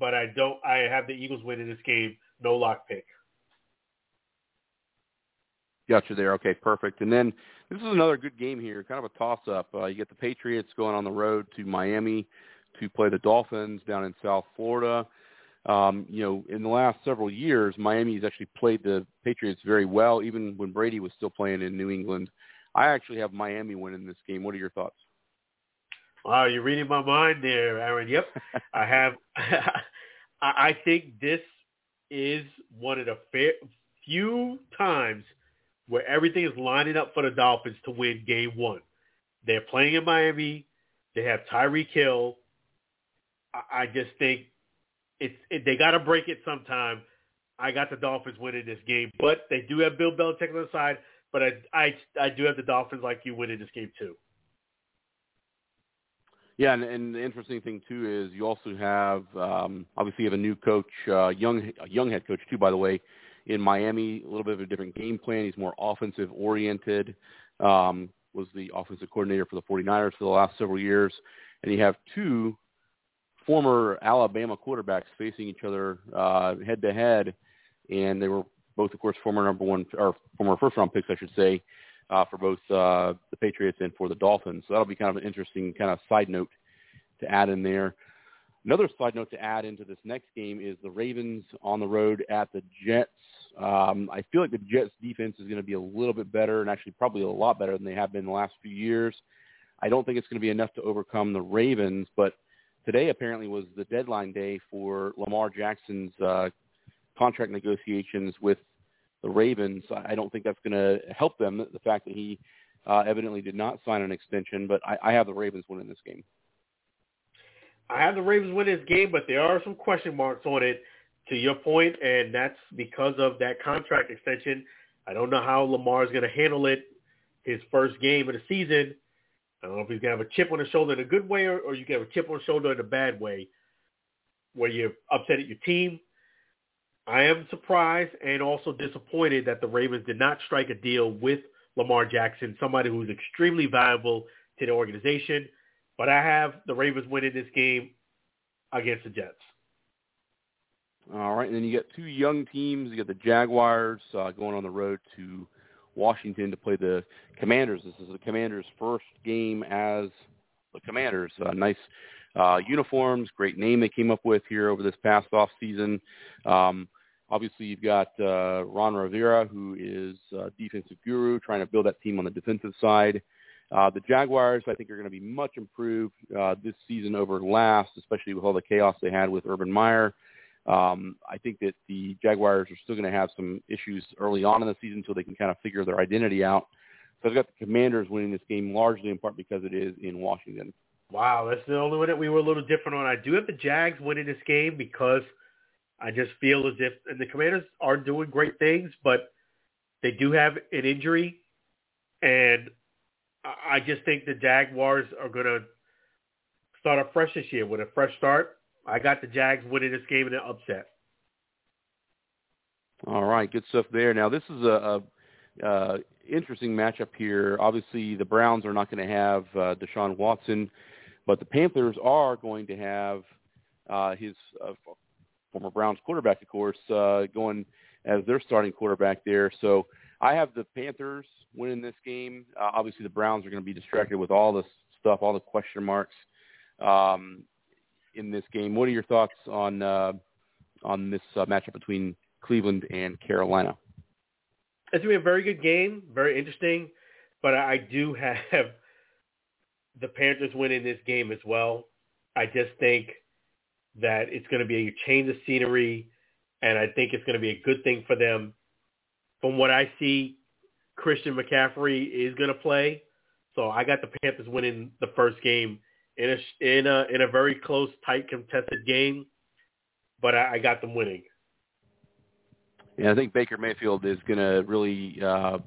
but I don't. I have the Eagles winning this game. No lock pick. Gotcha there. Okay, perfect. And then this is another good game here, kind of a toss-up. Uh, you get the Patriots going on the road to Miami to play the Dolphins down in South Florida. Um, you know, in the last several years, Miami has actually played the Patriots very well, even when Brady was still playing in New England. I actually have Miami winning this game. What are your thoughts? Wow, you're reading my mind there, Aaron. Yep, I have. I think this is one of the few times where everything is lining up for the Dolphins to win game one. They're playing in Miami. They have Tyreek Hill. I just think it's it, they got to break it sometime. I got the Dolphins winning this game, but they do have Bill Belichick on the side. But I, I, I do have the Dolphins, like you, winning this game too. Yeah, and, and the interesting thing, too, is you also have, um, obviously, you have a new coach, uh, young, a young head coach, too, by the way, in Miami, a little bit of a different game plan. He's more offensive-oriented, um, was the offensive coordinator for the forty-niners for the last several years. And you have two former Alabama quarterbacks facing each other uh, head-to-head, and they were both, of course, former number one or former first-round picks, I should say, Uh, for both uh, the Patriots and for the Dolphins. So that'll be kind of an interesting kind of side note to add in there. Another side note to add into this next game is the Ravens on the road at the Jets. Um, I feel like the Jets defense is going to be a little bit better, and actually probably a lot better than they have been the last few years. I don't think it's going to be enough to overcome the Ravens, but today apparently was the deadline day for Lamar Jackson's uh, contract negotiations with the Ravens. I don't think that's going to help them, the fact that he uh, evidently did not sign an extension, but I, I have the Ravens winning this game. I have the Ravens winning this game, but there are some question marks on it, to your point, and that's because of that contract extension. I don't know how Lamar is going to handle it his first game of the season. I don't know if he's going to have a chip on his shoulder in a good way or, or you can have a chip on his shoulder in a bad way where you're upset at your team. I am surprised and also disappointed that the Ravens did not strike a deal with Lamar Jackson, somebody who's extremely valuable to the organization. But I have the Ravens winning this game against the Jets. All right, and then you got two young teams. You got the Jaguars uh, going on the road to Washington to play the Commanders. This is the Commanders' first game as the Commanders. Uh, nice uh, uniforms, great name they came up with here over this past offseason. Um, obviously, you've got uh, Ron Rivera, who is a defensive guru, trying to build that team on the defensive side. Uh, the Jaguars, I think, are going to be much improved uh, this season over last, especially with all the chaos they had with Urban Meyer. Um, I think that the Jaguars are still going to have some issues early on in the season until they can kind of figure their identity out. So I've got the Commanders winning this game largely in part because it is in Washington. Wow, that's the only one that we were a little different on. I do have the Jags winning this game because I just feel as if, and the Commanders are doing great things, but they do have an injury. And I just think the Jaguars are going to start up fresh this year with a fresh start. I got the Jags winning this game in an upset. All right, good stuff there. Now, this is a, a uh, interesting matchup here. Obviously, the Browns are not going to have uh, Deshaun Watson, but the Panthers are going to have uh, his uh, former Browns quarterback, of course, uh, going as their starting quarterback there. So I have the Panthers winning this game. Uh, obviously, the Browns are going to be distracted with all this stuff, all the question marks. Um in this game. What are your thoughts on uh, on this uh, matchup between Cleveland and Carolina? It's going to be a very good game, very interesting, but I do have the Panthers winning this game as well. I just think that it's going to be a change of scenery, and I think it's going to be a good thing for them. From what I see, Christian McCaffrey is going to play, so I got the Panthers winning the first game in a in a in a very close, tight, contested game, but I, I got them winning. Yeah, I think Baker Mayfield is going to really uh,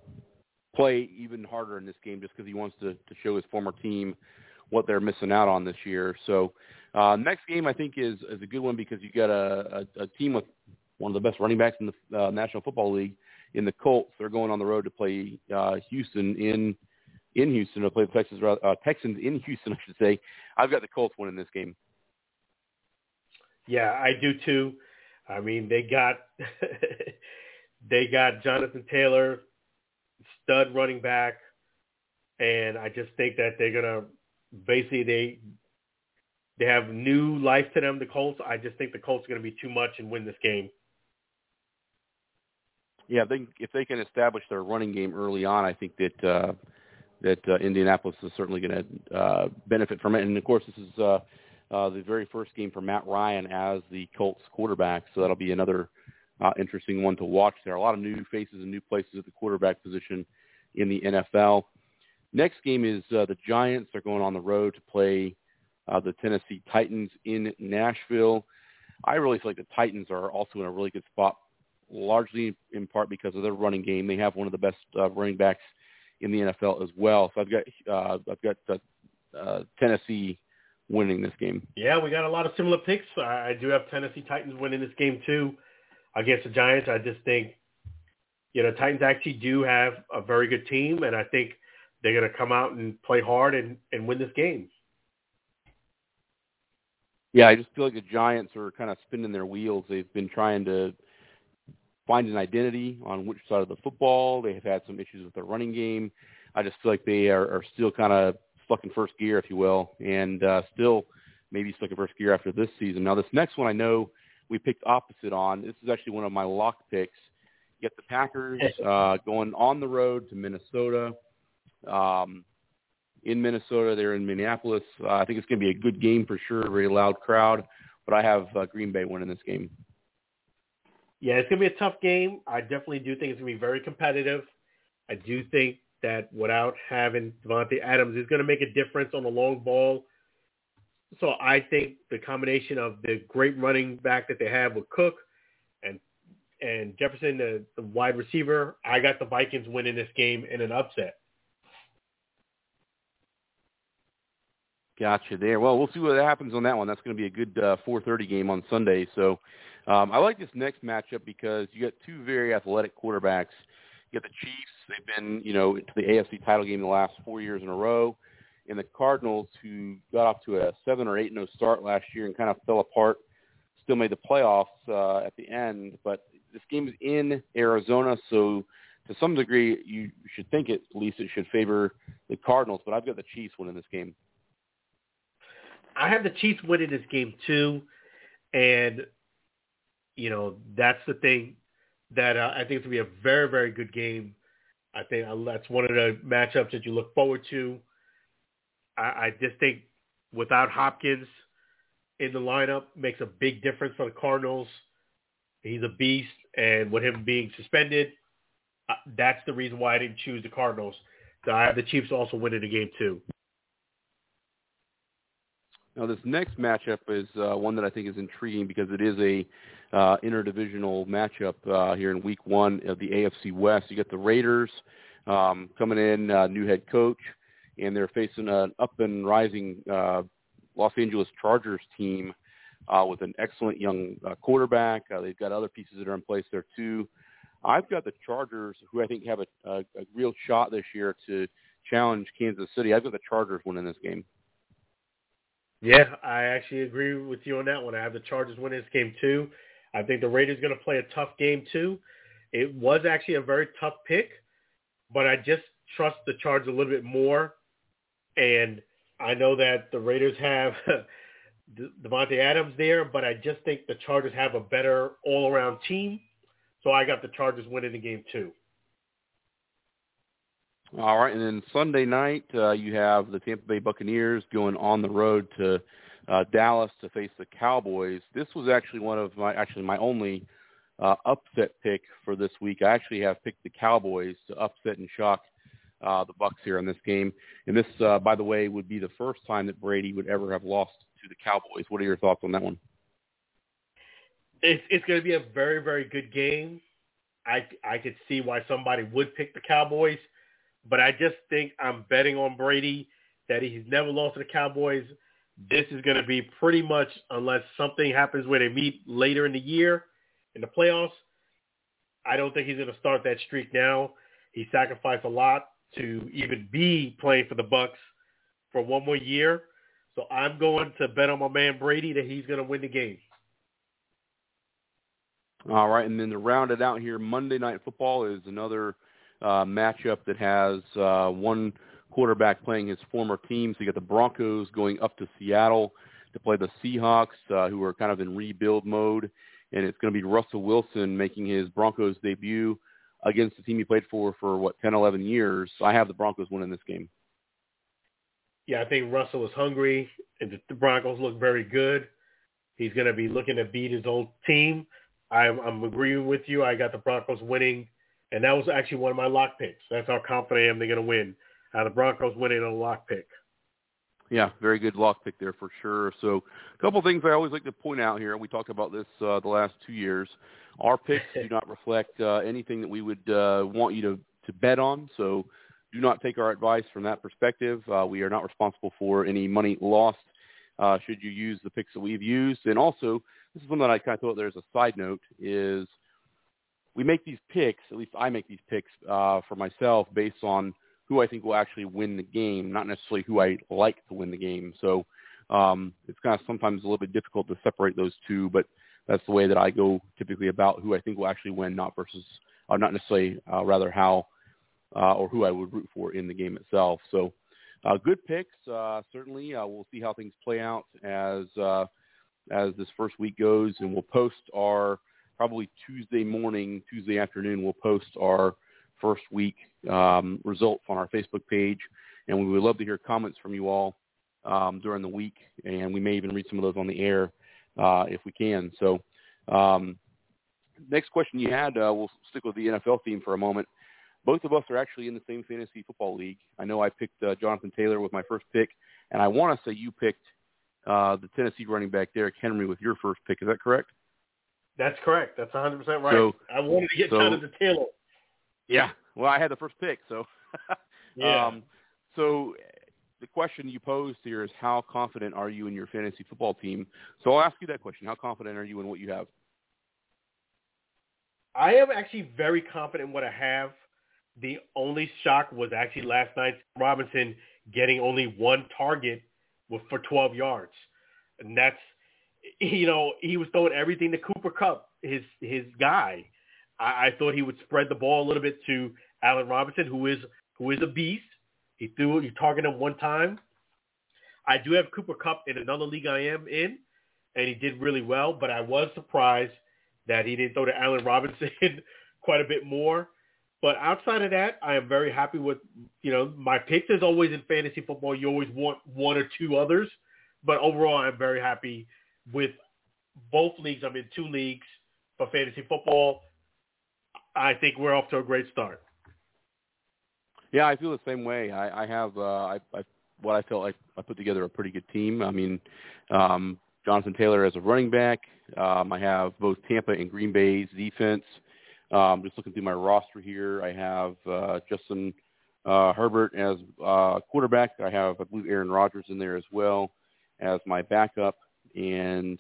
play even harder in this game just because he wants to, to show his former team what they're missing out on this year. So uh, next game I think is is a good one because you got a, a, a team with one of the best running backs in the uh, National Football League in the Colts. They're going on the road to play uh, Houston in. in Houston to play the Texans, uh, Texans in Houston, I should say. I've got the Colts winning this game. Yeah, I do too. I mean, they got they got Jonathan Taylor, stud running back, and I just think that they're gonna basically they they have new life to them. The Colts. I just think the Colts are gonna be too much and win this game. Yeah, I think if they can establish their running game early on, I think that. Uh, that uh, Indianapolis is certainly going to uh, benefit from it. And, of course, this is uh, uh, the very first game for Matt Ryan as the Colts quarterback, so that'll be another uh, interesting one to watch there. A lot of new faces and new places at the quarterback position in the N F L. Next game is uh, the Giants. They're going on the road to play uh, the Tennessee Titans in Nashville. I really feel like the Titans are also in a really good spot, largely in part because of their running game. They have one of the best uh, running backs in the N F L as well. So I've got uh, I've got uh, uh, Tennessee winning this game. Yeah, we got a lot of similar picks. I, I do have Tennessee Titans winning this game too against the Giants. I just think, you know, Titans actually do have a very good team, and I think they're going to come out and play hard and, and win this game. Yeah, I just feel like the Giants are kind of spinning their wheels. They've been trying to find an identity on which side of the football. They have had some issues with their running game. I just feel like they are, are still kind of stuck in first gear, if you will, and uh, still maybe stuck in first gear after this season. Now, this next one I know we picked opposite on. This is actually one of my lock picks. You got the Packers uh, going on the road to Minnesota. Um, in Minnesota, they're in Minneapolis. Uh, I think it's going to be a good game for sure, a very loud crowd, but I have uh, Green Bay winning this game. Yeah, it's going to be a tough game. I definitely do think it's going to be very competitive. I do think that without having Devontae Adams, it's going to make a difference on the long ball. So I think the combination of the great running back that they have with Cook and and Jefferson, the, the wide receiver, I got the Vikings winning this game in an upset. Gotcha there. Well, we'll see what happens on that one. That's going to be a good uh, four thirty game on Sunday. So um, I like this next matchup because you got two very athletic quarterbacks. You got the Chiefs. They've been, you know, to the A F C title game the last four years in a row. And the Cardinals, who got off to a seven or eight and oh start last year and kind of fell apart, still made the playoffs uh, at the end. But this game is in Arizona, so to some degree you should think it, at least it should favor the Cardinals. But I've got the Chiefs winning this game. I have the Chiefs winning this game too, and, you know, that's the thing that uh, I think it's going to be a very, very good game. I think that's one of the matchups that you look forward to. I, I just think without Hopkins in the lineup makes a big difference for the Cardinals. He's a beast, and with him being suspended, uh, that's the reason why I didn't choose the Cardinals. So I have the Chiefs also winning the game too. Now, this next matchup is uh, one that I think is intriguing because it is a uh, interdivisional matchup uh, here in week one of the A F C West. You got the Raiders um, coming in, uh, new head coach, and they're facing an up-and-rising uh, Los Angeles Chargers team uh, with an excellent young uh, quarterback. Uh, they've got other pieces that are in place there too. I've got the Chargers, who I think have a, a, a real shot this year to challenge Kansas City. I've got the Chargers winning this game. Yeah, I actually agree with you on that one. I have the Chargers winning this game too. I think the Raiders are going to play a tough game too. It was actually a very tough pick, but I just trust the Chargers a little bit more. And I know that the Raiders have De- Devontae Adams there, but I just think the Chargers have a better all-around team. So I got the Chargers winning the game too. All right, and then Sunday night, uh, you have the Tampa Bay Buccaneers going on the road to uh, Dallas to face the Cowboys. This was actually one of my, actually my only uh, upset pick for this week. I actually have picked the Cowboys to upset and shock uh, the Bucs here in this game. And this, uh, by the way, would be the first time that Brady would ever have lost to the Cowboys. What are your thoughts on that one? It's, it's going to be a very, very good game. I, I could see why somebody would pick the Cowboys. But I just think I'm betting on Brady that he's never lost to the Cowboys. This is going to be pretty much, unless something happens where they meet later in the year in the playoffs, I don't think he's going to start that streak now. He sacrificed a lot to even be playing for the Bucs for one more year. So I'm going to bet on my man Brady that he's going to win the game. All right, and then to round it out here, Monday Night Football is another – Uh, matchup that has uh, one quarterback playing his former team. So you got the Broncos going up to Seattle to play the Seahawks, uh, who are kind of in rebuild mode. And it's going to be Russell Wilson making his Broncos debut against the team he played for for, what, ten, eleven years. So I have the Broncos winning this game. Yeah, I think Russell is hungry, and the Broncos look very good. He's going to be looking to beat his old team. I'm, I'm agreeing with you. I got the Broncos winning. And that was actually one of my lock picks. That's how confident I am they're going to win. Uh, the Broncos winning on a lock pick. Yeah, very good lock pick there for sure. So a couple things I always like to point out here, and we talked about this uh, the last two years. Our picks do not reflect uh, anything that we would uh, want you to, to bet on. So do not take our advice from that perspective. Uh, we are not responsible for any money lost uh, should you use the picks that we've used. And also, this is one that I kind of thought there as a side note is – we make these picks, at least I make these picks uh, for myself based on who I think will actually win the game, not necessarily who I like to win the game. So um, it's kind of sometimes a little bit difficult to separate those two, but that's the way that I go typically about who I think will actually win, not versus, or not necessarily uh, rather how uh, or who I would root for in the game itself. So uh, good picks, uh, certainly. Uh, we'll see how things play out as uh, as this first week goes, and we'll post our probably Tuesday morning, Tuesday afternoon, we'll post our first week um, results on our Facebook page. And we would love to hear comments from you all um, during the week. And we may even read some of those on the air uh, if we can. So um, next question you had, uh, we'll stick with the N F L theme for a moment. Both of us are actually in the same fantasy football league. I know I picked uh, Jonathan Taylor with my first pick. And I want to say you picked uh, the Tennessee running back Derrick Henry with your first pick. Is that correct? That's correct. That's one hundred percent right. So, I wanted to get so, Jonathan Taylor. Yeah. Well, I had the first pick, so. yeah. Um, so the question you posed here is how confident are you in your fantasy football team? So I'll ask you that question. How confident are you in what you have? I am actually very confident in what I have. The only shock was actually last night's Robinson getting only one target for twelve yards. And that's, you know, he was throwing everything to Cooper Kupp, his his guy. I, I thought he would spread the ball a little bit to Allen Robinson, who is who is a beast. He threw, you target him one time. I do have Cooper Kupp in another league I am in, and he did really well, but I was surprised that he didn't throw to Allen Robinson quite a bit more. But outside of that, I am very happy with, you know, my picks. As always in fantasy football, you always want one or two others. But overall, I'm very happy with both leagues. I'm in two leagues for fantasy football. I think we're off to a great start. Yeah, I feel the same way. I, I have uh, I, I, what I felt like I put together a pretty good team. I mean, um, Jonathan Taylor as a running back. Um, I have both Tampa and Green Bay's defense. Um, just looking through my roster here, I have uh, Justin uh, Herbert as uh, quarterback. I have, I believe, Aaron Rodgers in there as well as my backup, and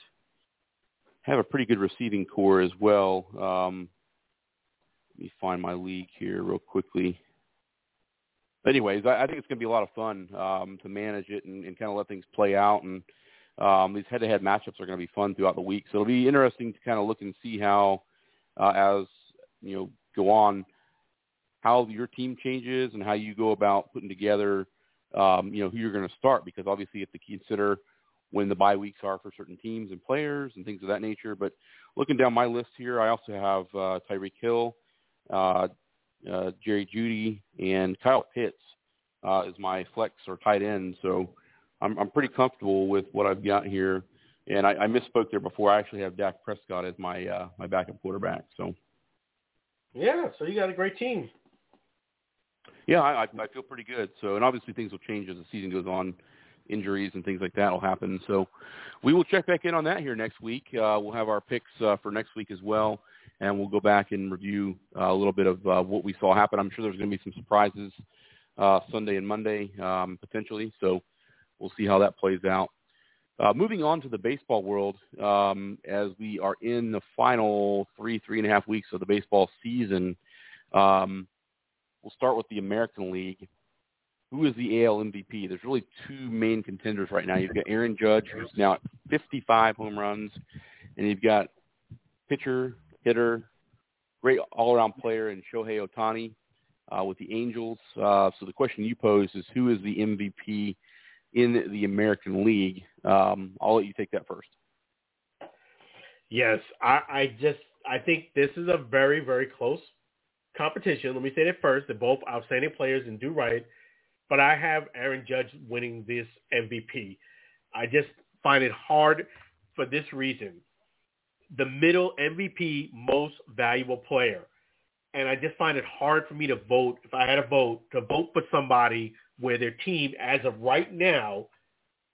have a pretty good receiving core as well. Um, let me find my league here real quickly. Anyways, I think it's going to be a lot of fun um, to manage it and, and kind of let things play out. And um, these head-to-head matchups are going to be fun throughout the week. So it'll be interesting to kind of look and see how, uh, as you know, go on, how your team changes and how you go about putting together, um, you know, who you're going to start. Because obviously you have to consider when the bye weeks are for certain teams and players and things of that nature. But looking down my list here, I also have uh, Tyreek Hill, uh, Uh, Jerry Jeudy, and Kyle Pitts uh, is my flex or tight end. So I'm, I'm pretty comfortable with what I've got here. And I, I misspoke there before. I actually have Dak Prescott as my uh, my backup quarterback. So yeah, so you got a great team. Yeah, I, I, I feel pretty good. So, and obviously things will change as the season goes on. Injuries and things like that will happen. So we will check back in on that here next week. Uh, we'll have our picks uh, for next week as well. And we'll go back and review uh, a little bit of uh, what we saw happen. I'm sure there's going to be some surprises uh, Sunday and Monday, um, potentially. So we'll see how that plays out. Uh, moving on to the baseball world, um, as we are in the final three, three and a half weeks of the baseball season, um, we'll start with the American League. Who is the A L M V P? There's really two main contenders right now. You've got Aaron Judge, who's now at fifty-five home runs, and you've got pitcher, hitter, great all-around player in Shohei Ohtani uh, with the Angels. Uh, so the question you posed is, who is the M V P in the American League? Um, I'll let you take that first. Yes, I, I just I think this is a very, very close competition. Let me say that first. They're both outstanding players and do right. But I have Aaron Judge winning this M V P. I just find it hard for this reason. The middle M V P, most valuable player. And I just find it hard for me to vote, if I had a vote, to vote for somebody where their team, as of right now,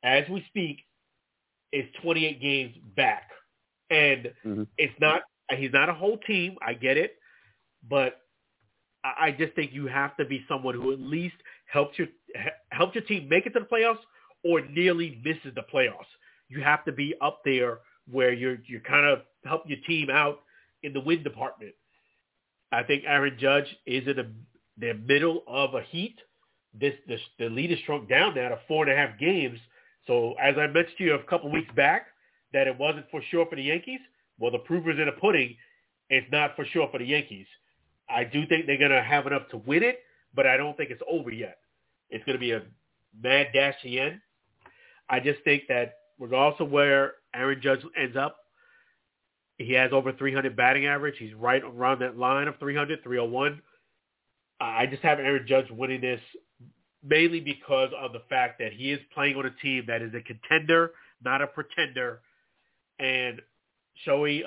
as we speak, is twenty-eight games back. And mm-hmm. it's not, he's not a whole team. I get it. But I just think you have to be someone who at least helps your helps your team make it to the playoffs or nearly misses the playoffs. You have to be up there where you're you're kind of helping your team out in the win department. I think Aaron Judge is in the, the middle of a heat. This, this the lead is shrunk down now to four and a half games. So as I mentioned to you a couple weeks back, that it wasn't for sure for the Yankees. Well, the proof is in the pudding. It's not for sure for the Yankees. I do think they're going to have enough to win it, but I don't think it's over yet. It's going to be a mad dash to the end. I just think that regardless of where Aaron Judge ends up, he has over three hundred batting average. He's right around that line of three hundred, three oh one. I just have Aaron Judge winning this mainly because of the fact that he is playing on a team that is a contender, not a pretender. And Shohei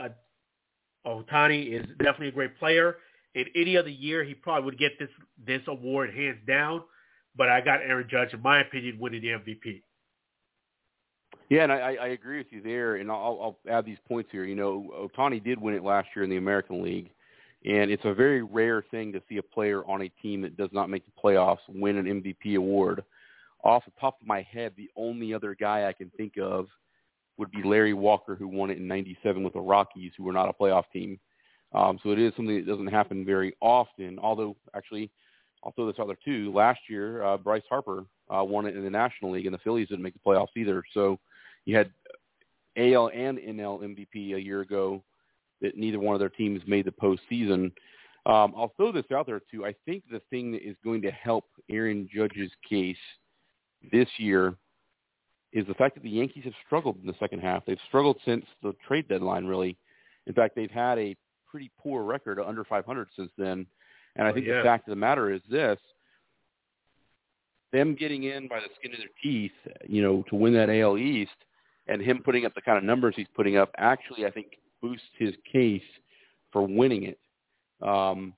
Ohtani is definitely a great player. In any other year, he probably would get this this award hands down, but I got Aaron Judge, in my opinion, winning the M V P. Yeah, and I, I agree with you there, and I'll, I'll add these points here. You know, Ohtani did win it last year in the American League, and it's a very rare thing to see a player on a team that does not make the playoffs win an M V P award. off the top of my head, the only other guy I can think of would be Larry Walker, who won it in ninety-seven with the Rockies, who were not a playoff team. Um, so it is something that doesn't happen very often, although actually I'll throw this out there too. Last year, uh, Bryce Harper uh, won it in the National League, and the Phillies didn't make the playoffs either. So you had A L and N L M V P a year ago that neither one of their teams made the postseason. Um, I'll throw this out there too. I think the thing that is going to help Aaron Judge's case this year is the fact that the Yankees have struggled in the second half. They've struggled since the trade deadline, really. In fact, they've had a pretty poor record of under five hundred since then. And I think oh, yeah. the fact of the matter is this, them getting in by the skin of their teeth, you know, to win that A L East, and him putting up the kind of numbers he's putting up actually, I think, boosts his case for winning it. Um,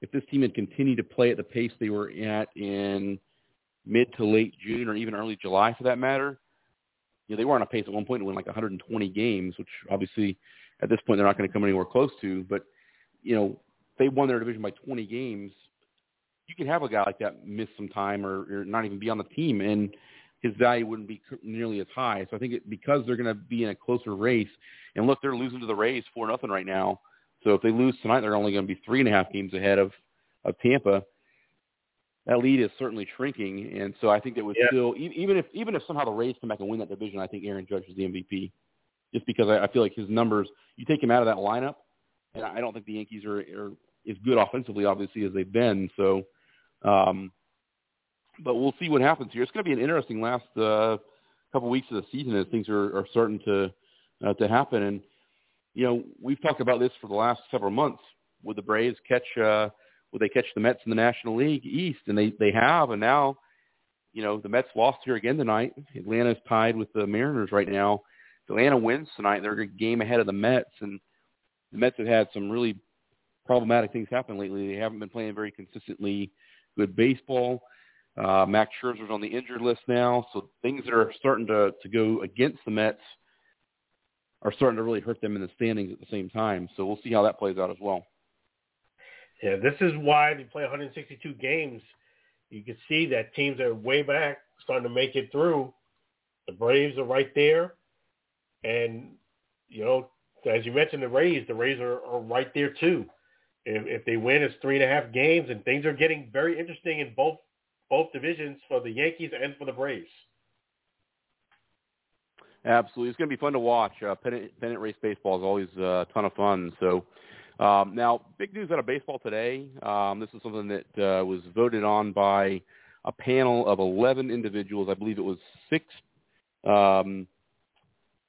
if this team had continued to play at the pace they were at in mid to late June or even early July for that matter, you know, they were on a pace at one point to win like one hundred twenty games, which obviously at this point they're not going to come anywhere close to. But, you know, they won their division by twenty games. You can have a guy like that miss some time or, or not even be on the team, and his value wouldn't be nearly as high. So I think it, because they're going to be in a closer race, and look, they're losing to the Rays four nothing right now. So if they lose tonight, they're only going to be three and a half games ahead of, of Tampa. That lead is certainly shrinking, and so I think that would yeah. still, even if even if somehow the Rays come back and win that division, I think Aaron Judge is the M V P, just because I, I feel like his numbers. You take him out of that lineup, and I don't think the Yankees are, are as good offensively, obviously, as they've been. So, um, but we'll see what happens here. It's going to be an interesting last uh, couple weeks of the season as things are, are starting to uh, to happen. And you know, we've talked about this for the last several months. Would the Braves catch? Uh, Would they catch the Mets in the National League East? And they, they have, and now, you know, the Mets lost here again tonight. Atlanta's tied with the Mariners right now. If Atlanta wins tonight, they're a game ahead of the Mets, and the Mets have had some really problematic things happen lately. They haven't been playing very consistently good baseball. Uh, Max Scherzer's on the injured list now, so things that are starting to, to go against the Mets are starting to really hurt them in the standings at the same time. So we'll see how that plays out as well. Yeah, this is why they play one hundred sixty-two games. You can see that teams that are way back starting to make it through. The Braves are right there. And, you know, as you mentioned, the Rays, the Rays are, are right there too. If, if they win, it's three and a half games, and things are getting very interesting in both both divisions for the Yankees and for the Braves. Absolutely. It's going to be fun to watch. Uh, pennant, pennant race baseball is always a ton of fun, so... Um, now, big news out of baseball today. Um, this is something that uh, was voted on by a panel of eleven individuals. I believe it was six. Um,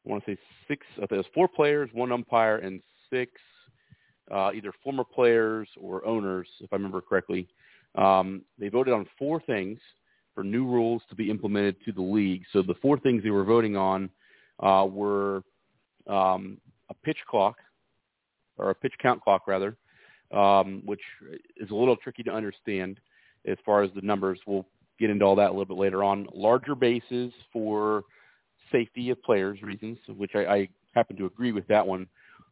I want to say six. I think it was four players, one umpire, and six uh, either former players or owners, if I remember correctly. Um, they voted on four things for new rules to be implemented to the league. So the four things they were voting on uh, were um, a pitch clock. or a pitch count clock, rather, um, which is a little tricky to understand as far as the numbers. We'll get into all that a little bit later on. Larger bases for safety of players reasons, which I, I happen to agree with that one.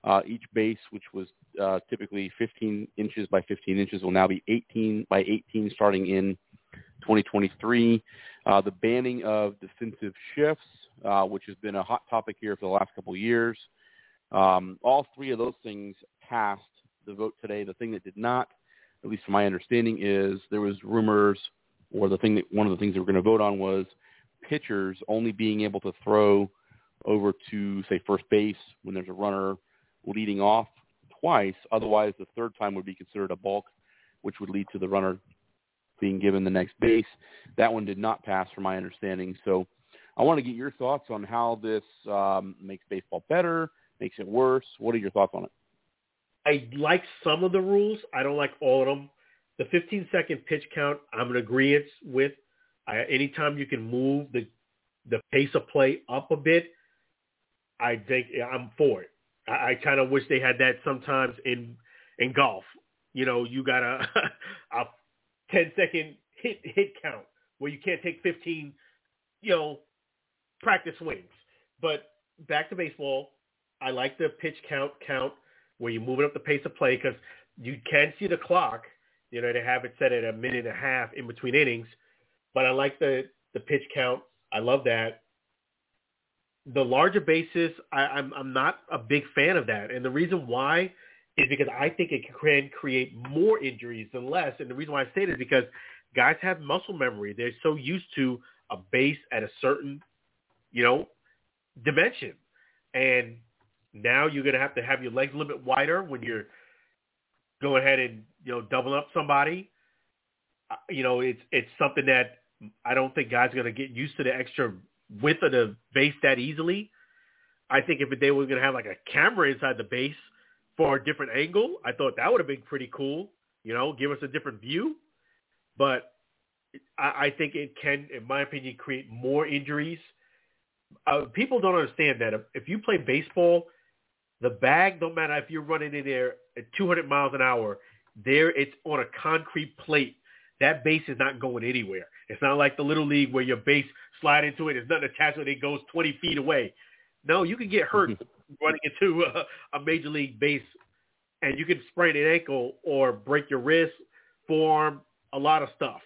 Uh, each base, which was uh, typically fifteen inches by fifteen inches, will now be eighteen by eighteen starting in twenty twenty-three. Uh, the banning of defensive shifts, uh, which has been a hot topic here for the last couple of years. Um, all three of those things passed the vote today. The thing that did not, at least from my understanding, is there was rumors, or the thing that one of the things they were going to vote on was pitchers only being able to throw over to, say, first base when there's a runner leading off twice. Otherwise, the third time would be considered a balk, which would lead to the runner being given the next base. That one did not pass, from my understanding. So I want to get your thoughts on how this um, makes baseball better. Makes it worse. What are your thoughts on it? I like some of the rules. I don't like all of them. The fifteen-second pitch count, I'm in agreement with. I, anytime you can move the the pace of play up a bit, I think I'm for it. I, I kind of wish they had that sometimes in in golf. You know, you got a a ten-second hit hit count where you can't take fifteen, you know, practice swings. But back to baseball. I like the pitch count count where you're moving up the pace of play because you can see the clock. You know, they have it set at a minute and a half in between innings. But I like the the pitch count. I love that. The larger basis, I, I'm, I'm not a big fan of that. And the reason why is because I think it can create more injuries than less. And the reason why I say that is because guys have muscle memory. They're so used to a base at a certain, you know, dimension. And now you're going to have to have your legs a little bit wider when you're going ahead and, you know, doubling up somebody. You know, it's it's something that I don't think guys are going to get used to the extra width of the base that easily. I think if they were going to have like a camera inside the base for a different angle, I thought that would have been pretty cool. You know, give us a different view. But I, I think it can, in my opinion, create more injuries. Uh, people don't understand that. If you play baseball, the bag, no matter if you're running in there at two hundred miles an hour, there it's on a concrete plate. That base is not going anywhere. It's not like the Little League where your base slide into it. It's nothing attached to it. It goes twenty feet away. No, you can get hurt running into a, a major league base, and you can sprain an ankle or break your wrist, forearm, a lot of stuff.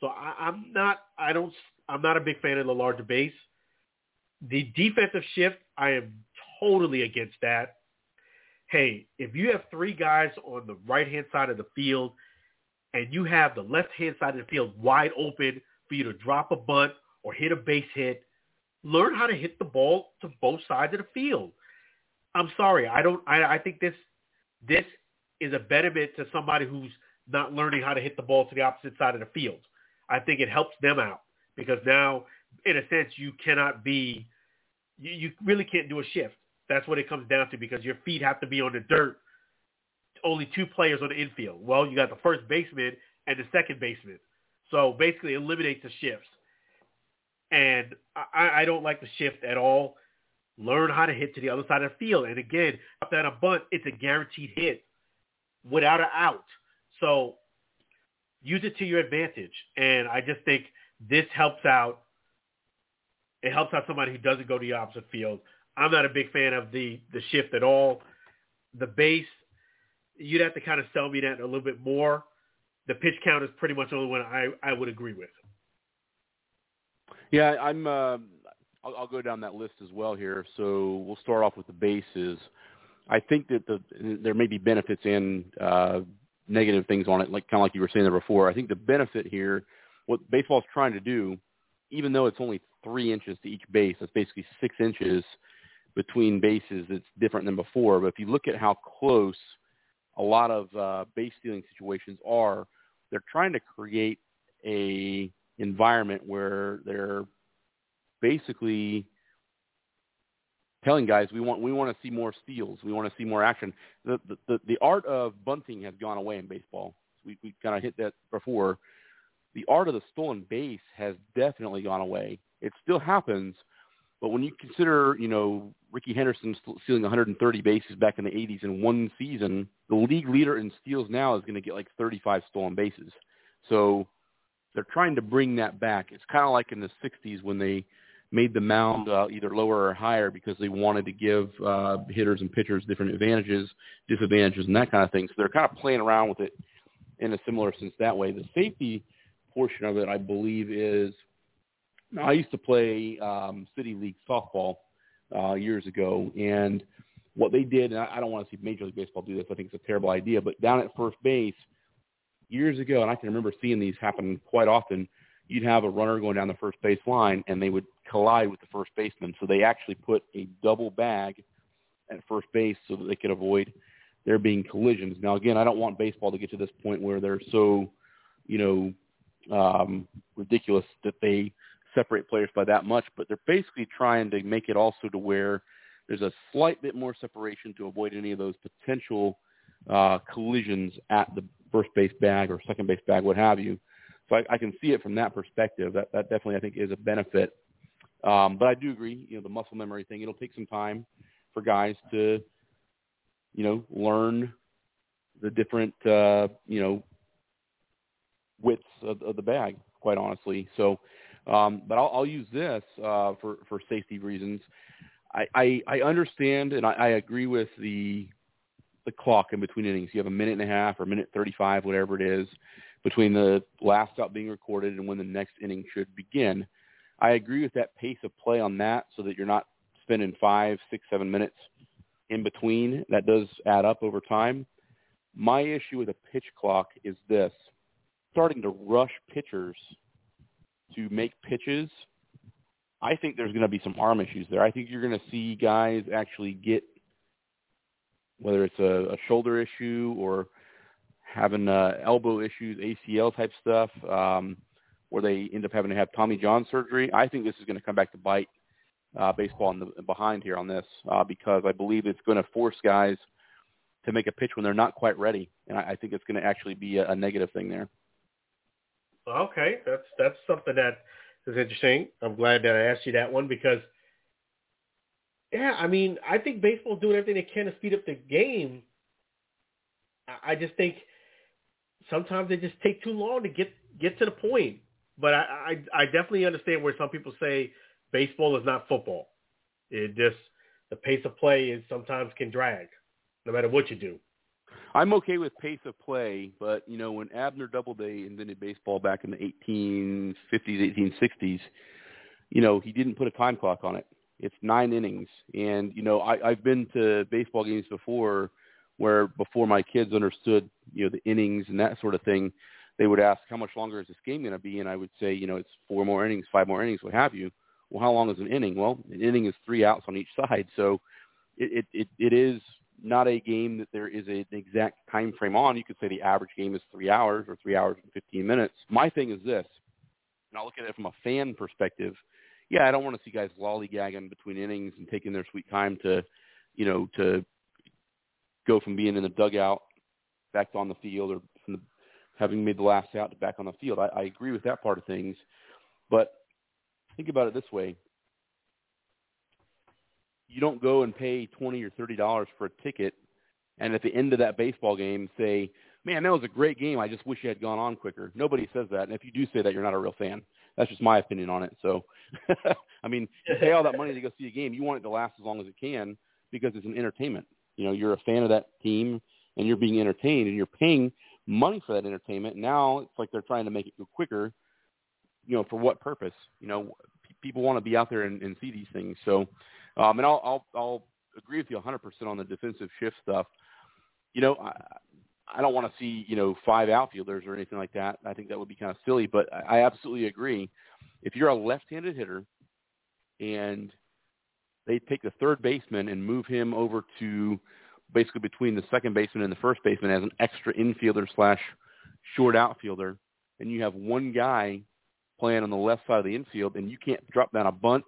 So I, I'm not. I don't. I'm not a big fan of the larger base. The defensive shift, I am totally against that. Hey, if you have three guys on the right-hand side of the field, and you have the left-hand side of the field wide open for you to drop a bunt or hit a base hit, learn how to hit the ball to both sides of the field. I'm sorry. I don't. I, I think this this is a betterment to somebody who's not learning how to hit the ball to the opposite side of the field. I think it helps them out because now, in a sense, you cannot be – you really can't do a shift. That's what it comes down to because your feet have to be on the dirt. Only two players on the infield. Well, you got the first baseman and the second baseman. So basically eliminates the shifts. And I, I don't like the shift at all. Learn how to hit to the other side of the field. And again, if that a bunt, it's a guaranteed hit without an out. So use it to your advantage. And I just think this helps out. It helps out somebody who doesn't go to the opposite field. I'm not a big fan of the, the shift at all. The base, you'd have to kind of sell me that a little bit more. The pitch count is pretty much the only one I, I would agree with. Yeah, I'm. Uh, I'll, I'll go down that list as well here. So we'll start off with the bases. I think that the there may be benefits and uh, negative things on it, like kind of like you were saying there before. I think the benefit here, what baseball's trying to do, even though it's only three inches to each base, that's basically six inches between bases. It's different than before. But if you look at how close a lot of uh, base stealing situations are, they're trying to create a environment where they're basically telling guys, we want we want to see more steals, we want to see more action. The the, the, the art of bunting has gone away in baseball. We we kind of hit that before. The art of the stolen base has definitely gone away. It still happens, but when you consider, you know, Ricky Henderson stealing one hundred thirty bases back in the eighties in one season, the league leader in steals now is going to get like thirty-five stolen bases. So they're trying to bring that back. It's kind of like in the sixties when they made the mound uh, either lower or higher because they wanted to give uh, hitters and pitchers different advantages, disadvantages, and that kind of thing. So they're kind of playing around with it in a similar sense that way. The safety portion of it, I believe, is – I used to play um, City League softball uh, years ago, and what they did – and I, I don't want to see Major League Baseball do this. I think it's a terrible idea. But down at first base – years ago, and I can remember seeing these happen quite often, you'd have a runner going down the first base line, and they would collide with the first baseman. So they actually put a double bag at first base so that they could avoid there being collisions. Now, again, I don't want baseball to get to this point where they're so, you know, um, ridiculous that they separate players by that much, but they're basically trying to make it also to where there's a slight bit more separation to avoid any of those potential uh, collisions at the first base bag or second base bag, what have you. So I, I can see it from that perspective. That, that definitely, I think, is a benefit. Um, but I do agree, you know, the muscle memory thing, it'll take some time for guys to, you know, learn the different, uh, you know, widths of, of the bag, quite honestly. So, um, but I'll, I'll use this uh, for, for safety reasons. I, I, I understand and I, I agree with the, the clock in between innings. You have a minute and a half or a minute thirty-five, whatever it is, between the last stop being recorded and when the next inning should begin. I agree with that pace of play on that so that you're not spending five, six, seven minutes in between. That does add up over time. My issue with a pitch clock is this. Starting to rush pitchers to make pitches, I think there's going to be some arm issues there. I think you're going to see guys actually get, whether it's a, a shoulder issue or having uh, elbow issues, A C L type stuff, um, where they end up having to have Tommy John surgery. I think this is going to come back to bite uh, baseball in the behind here on this uh, because I believe it's going to force guys to make a pitch when they're not quite ready, and I, I think it's going to actually be a, a negative thing there. Okay, that's that's something that is interesting. I'm glad that I asked you that one because, yeah, I mean, I think baseball's doing everything they can to speed up the game. I, I just think sometimes they just take too long to get, get to the point. But I, I I definitely understand where some people say baseball is not football. It just the pace of play is sometimes can drag, no matter what you do. I'm okay with pace of play, but, you know, when Abner Doubleday invented baseball back in the eighteen fifties, eighteen sixties, you know, he didn't put a time clock on it. It's nine innings. And, you know, I, I've been to baseball games before where before my kids understood, you know, the innings and that sort of thing, they would ask, how much longer is this game going to be? And I would say, you know, it's four more innings, five more innings, what have you. Well, how long is an inning? Well, an inning is three outs on each side. So it it, it, it is – not a game that there is an exact time frame on. You could say the average game is three hours or three hours and fifteen minutes. My thing is this, and I'll look at it from a fan perspective. Yeah, I don't want to see guys lollygagging between innings and taking their sweet time to, you know, to go from being in the dugout back on the field or from the, having made the last out to back on the field. I, I agree with that part of things. But think about it this way. You don't go and pay twenty dollars or thirty dollars for a ticket and at the end of that baseball game say, man, that was a great game. I just wish you had gone on quicker. Nobody says that. And if you do say that, you're not a real fan. That's just my opinion on it. So, I mean, you pay all that money to go see a game. You want it to last as long as it can because it's an entertainment. You know, you're a fan of that team and you're being entertained and you're paying money for that entertainment. Now it's like they're trying to make it go quicker, you know, for what purpose? You know, people want to be out there and, and see these things. So, um, and I'll, I'll, I'll agree with you one hundred percent on the defensive shift stuff. You know, I, I don't want to see, you know, five outfielders or anything like that. I think that would be kind of silly, but I, I absolutely agree. If you're a left-handed hitter and they take the third baseman and move him over to basically between the second baseman and the first baseman as an extra infielder slash short outfielder, and you have one guy playing on the left side of the infield and you can't drop down a bunt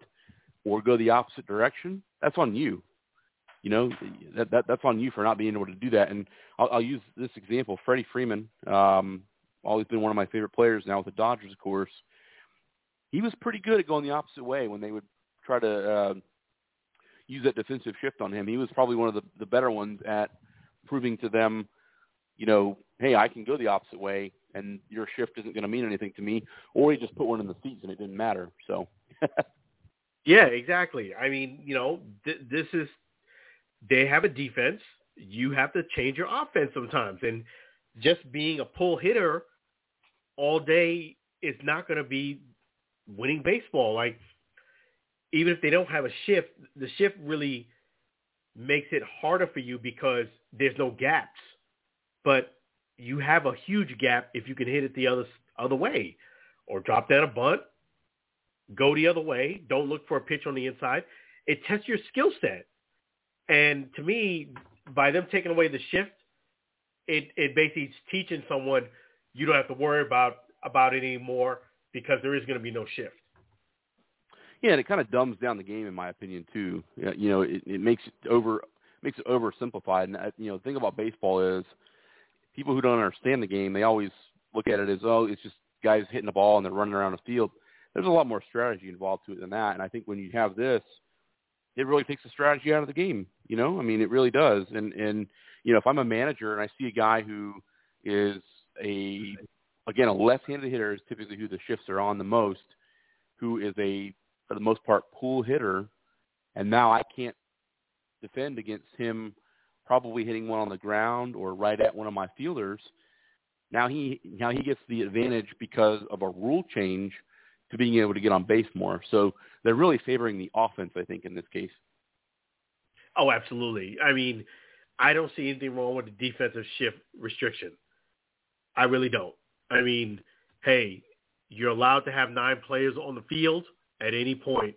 or go the opposite direction, that's on you. You know, that, that that's on you for not being able to do that. And I'll, I'll use this example. Freddie Freeman, um, always been one of my favorite players now with the Dodgers, of course. He was pretty good at going the opposite way when they would try to uh, use that defensive shift on him. He was probably one of the, the better ones at proving to them, you know, hey, I can go the opposite way and your shift isn't going to mean anything to me. Or he just put one in the seats and it didn't matter. So... Yeah, exactly. I mean, you know, th- this is – they have a defense. You have to change your offense sometimes. And just being a pull hitter all day is not going to be winning baseball. Like, even if they don't have a shift, the shift really makes it harder for you because there's no gaps. But you have a huge gap if you can hit it the other other way or drop down a bunt. Go the other way. Don't look for a pitch on the inside. It tests your skill set. And to me, by them taking away the shift, it, it basically is teaching someone you don't have to worry about, about it anymore because there is going to be no shift. Yeah, and it kind of dumbs down the game, in my opinion, too. You know, it, it makes it over makes it oversimplified. And, you know, the thing about baseball is people who don't understand the game, they always look at it as, oh, it's just guys hitting the ball and they're running around the field. There's a lot more strategy involved to it than that. And I think when you have this, it really takes the strategy out of the game. You know, I mean, it really does. And, and, you know, if I'm a manager and I see a guy who is a, again, a left-handed hitter is typically who the shifts are on the most, who is a, for the most part, pull hitter. And now I can't defend against him probably hitting one on the ground or right at one of my fielders. Now he now he gets the advantage because of a rule change to being able to get on base more. So they're really favoring the offense, I think, in this case. Oh, absolutely. I mean, I don't see anything wrong with the defensive shift restriction. I really don't. I mean, hey, you're allowed to have nine players on the field at any point,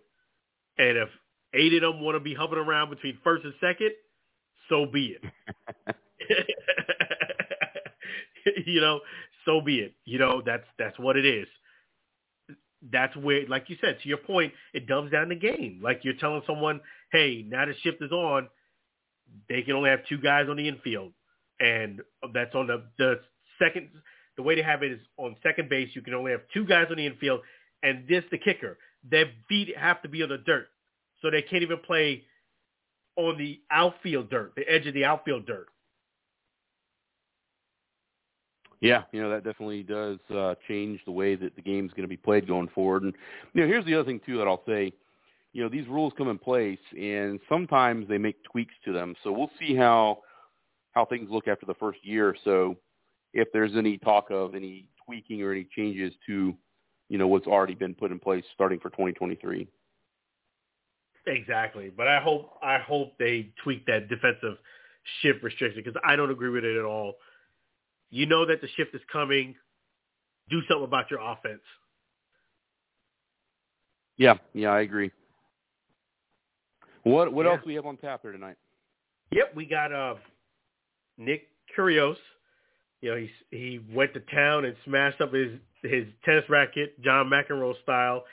and if eight of them want to be hovering around between first and second, so be it. You know, so be it. You know, that's that's what it is. That's where, like you said, to your point, it dumbs down the game. Like you're telling someone, hey, now the shift is on, they can only have two guys on the infield. And that's on the, the second, the way they have it is on second base, you can only have two guys on the infield. And this, the kicker, their feet have to be on the dirt. So they can't even play on the outfield dirt, the edge of the outfield dirt. Yeah, you know, that definitely does uh, change the way that the game's going to be played going forward. And, you know, here's the other thing, too, that I'll say. You know, these rules come in place, and sometimes they make tweaks to them. So we'll see how how things look after the first year or so, if there's any talk of any tweaking or any changes to, you know, what's already been put in place starting for twenty twenty-three. Exactly. But I hope I hope they tweak that defensive shift restriction, because I don't agree with it at all. You know that the shift is coming. Do something about your offense. Yeah, yeah, I agree. What what yeah. else do we have on tap here tonight? Yep, we got uh, Nick Kyrgios. You know, he he went to town and smashed up his, his tennis racket, John McEnroe style,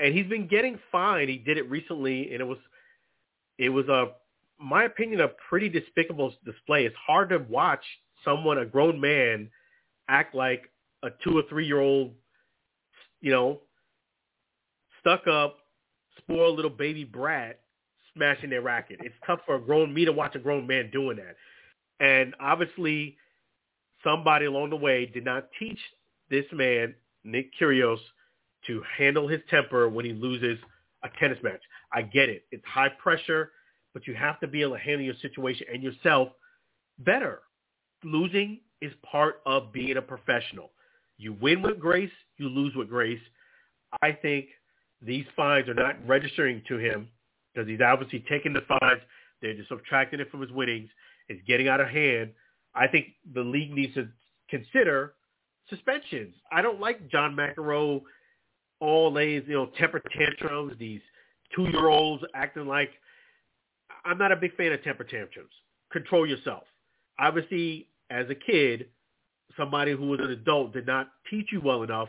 and he's been getting fined. He did it recently, and it was it was a, my opinion, a pretty despicable display. It's hard to watch someone, a grown man, act like a two or three year old, you know, stuck up, spoiled little baby brat smashing their racket. It's tough for a grown me to watch a grown man doing that. And obviously, somebody along the way did not teach this man, Nick Kyrgios, to handle his temper when he loses a tennis match. I get it; it's high pressure, but you have to be able to handle your situation and yourself better. Losing is part of being a professional. You win with grace, you lose with grace. I think these fines are not registering to him because he's obviously taking the fines. They're just subtracting it from his winnings. It's getting out of hand. I think the league needs to consider suspensions. I don't like John McEnroe, all these, you know, temper tantrums, these two-year-olds acting like – I'm not a big fan of temper tantrums. Control yourself. Obviously, as a kid, somebody who was an adult did not teach you well enough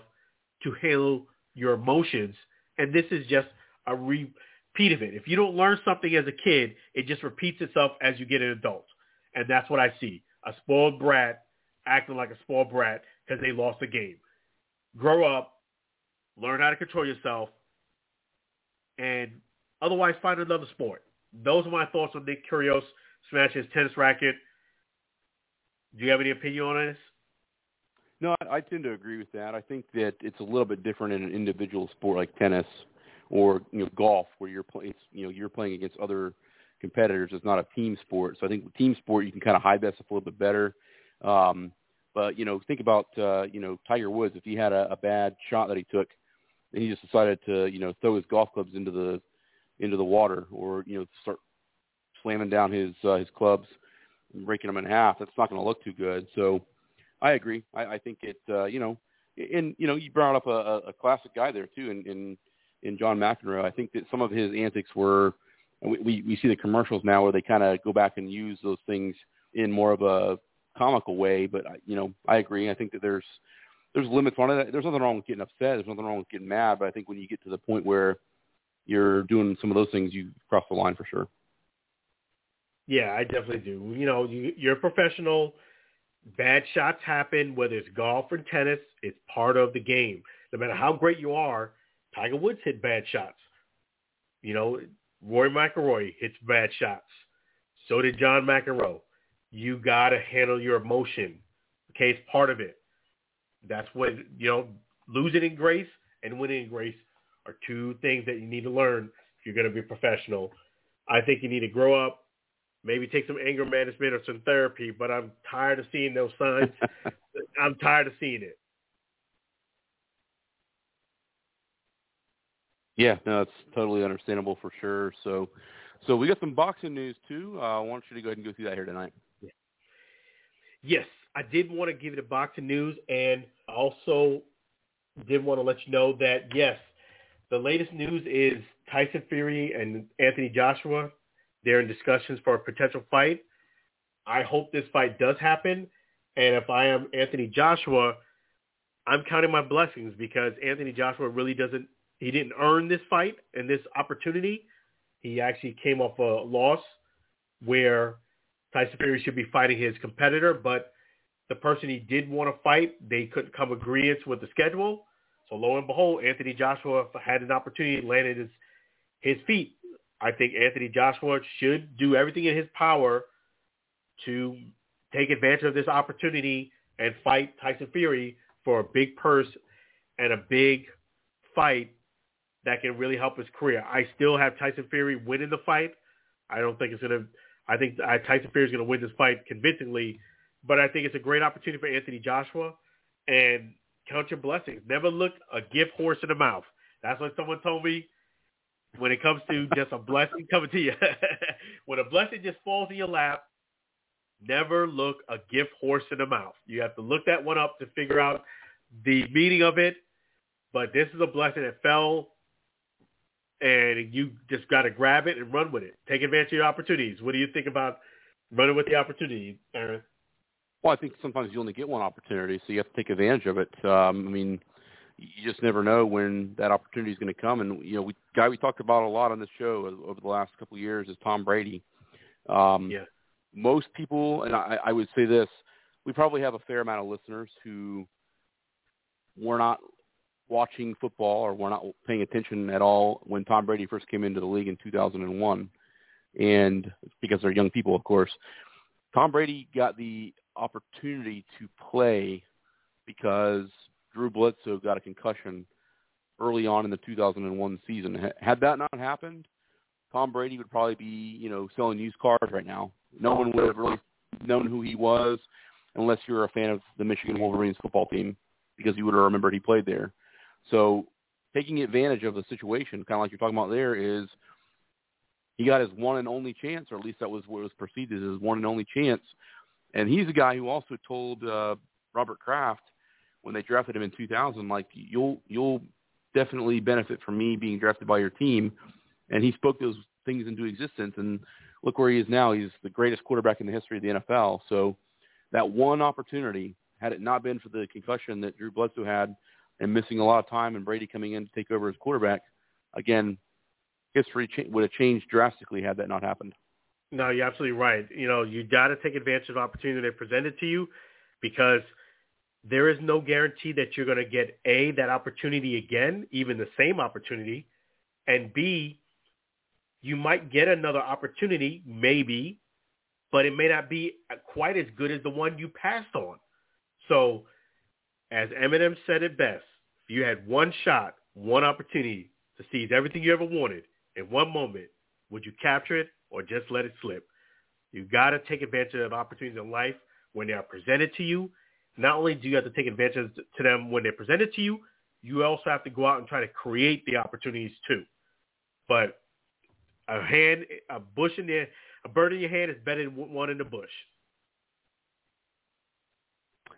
to handle your emotions, and this is just a repeat of it. If you don't learn something as a kid, it just repeats itself as you get an adult, and that's what I see, a spoiled brat acting like a spoiled brat because they lost a game. Grow up, learn how to control yourself, and otherwise find another sport. Those are my thoughts on Nick Kyrgios smashing his tennis racket. Do you have any opinion on this? No, I, I tend to agree with that. I think that it's a little bit different in an individual sport like tennis or, you know, golf, where you're playing, you know, you're playing against other competitors. It's not a team sport, so I think with team sport you can kind of hide that stuff a little bit better. Um, but you know, think about uh, you know Tiger Woods. If he had a, a bad shot that he took, and he just decided to you know throw his golf clubs into the into the water, or you know start slamming down his uh, his clubs, breaking them in half, that's not going to look too good. So I agree. I, I think it, uh, you know, and, you know, you brought up a, a classic guy there too, in, in, in John McEnroe. I think that some of his antics were, we, we, we see the commercials now where they kind of go back and use those things in more of a comical way. But, you know, I agree. I think that there's, there's limits on it. There's nothing wrong with getting upset. There's nothing wrong with getting mad. But I think when you get to the point where you're doing some of those things, you cross the line for sure. Yeah, I definitely do. You know, you, you're a professional. Bad shots happen, whether it's golf or tennis. It's part of the game. No matter how great you are, Tiger Woods hit bad shots. You know, Rory McIlroy hits bad shots. So did John McEnroe. You got to handle your emotion. Okay, it's part of it. That's what, you know, losing in grace and winning in grace are two things that you need to learn if you're going to be a professional. I think you need to grow up. Maybe take some anger management or some therapy, but I'm tired of seeing those signs. I'm tired of seeing it. Yeah, no, it's totally understandable for sure. So, so we got some boxing news too. Uh, I want you to go ahead and go through that here tonight. Yeah. Yes, I did want to give you the boxing news, and also did want to let you know that yes, the latest news is Tyson Fury and Anthony Joshua. They're in discussions for a potential fight. I hope this fight does happen, and if I am Anthony Joshua, I'm counting my blessings, because Anthony Joshua really doesn't. He didn't earn this fight and this opportunity. He actually came off a loss where Tyson Fury should be fighting his competitor, but the person he did want to fight, they couldn't come agreeance with the schedule. So lo and behold, Anthony Joshua had an opportunity, landed his, his feet. I think Anthony Joshua should do everything in his power to take advantage of this opportunity and fight Tyson Fury for a big purse and a big fight that can really help his career. I still have Tyson Fury winning the fight. I don't think it's going to – I think Tyson Fury is going to win this fight convincingly, but I think it's a great opportunity for Anthony Joshua. And count your blessings. Never look a gift horse in the mouth. That's what someone told me when it comes to just a blessing coming to you. When a blessing just falls in your lap, never look a gift horse in the mouth. You have to look that one up to figure out the meaning of it. But this is a blessing that fell, and you just got to grab it and run with it. Take advantage of your opportunities. What do you think about running with the opportunity, Aaron? Well, I think sometimes you only get one opportunity, so you have to take advantage of it. Um, I mean, you just never know when that opportunity is going to come. And, you know, we guy we talked about a lot on this show over the last couple of years is Tom Brady. Um, yeah. Most people, and I, I would say this, we probably have a fair amount of listeners who were not – watching football or were not paying attention at all when Tom Brady first came into the league in two thousand one. And because they're young people, of course, Tom Brady got the opportunity to play because Drew Bledsoe got a concussion early on in the two thousand one season. Had that not happened, Tom Brady would probably be, you know, selling used cars right now. No one would have really known who he was unless you're a fan of the Michigan Wolverines football team, because you would have remembered he played there. So taking advantage of the situation, kind of like you're talking about there, is he got his one and only chance, or at least that was what was perceived as his one and only chance. And he's a guy who also told uh, Robert Kraft when they drafted him in two thousand, like, you'll you'll definitely benefit from me being drafted by your team. And he spoke those things into existence. And look where he is now. He's the greatest quarterback in the history of the N F L. So that one opportunity, had it not been for the concussion that Drew Bledsoe had, and missing a lot of time, and Brady coming in to take over as quarterback, again, history cha- would have changed drastically had that not happened. No, you're absolutely right. You know, you got to take advantage of the opportunity they presented to you, because there is no guarantee that you're going to get, A, that opportunity again, even the same opportunity, and B, you might get another opportunity, maybe, but it may not be quite as good as the one you passed on. So, as Eminem said it best, you had one shot, one opportunity to seize everything you ever wanted in one moment. Would you capture it or just let it slip? You got to take advantage of opportunities in life when they are presented to you. Not only do you have to take advantage to them when they're presented to you, you also have to go out and try to create the opportunities too. But a hand, a bush in there, a bird in your hand is better than one in the bush.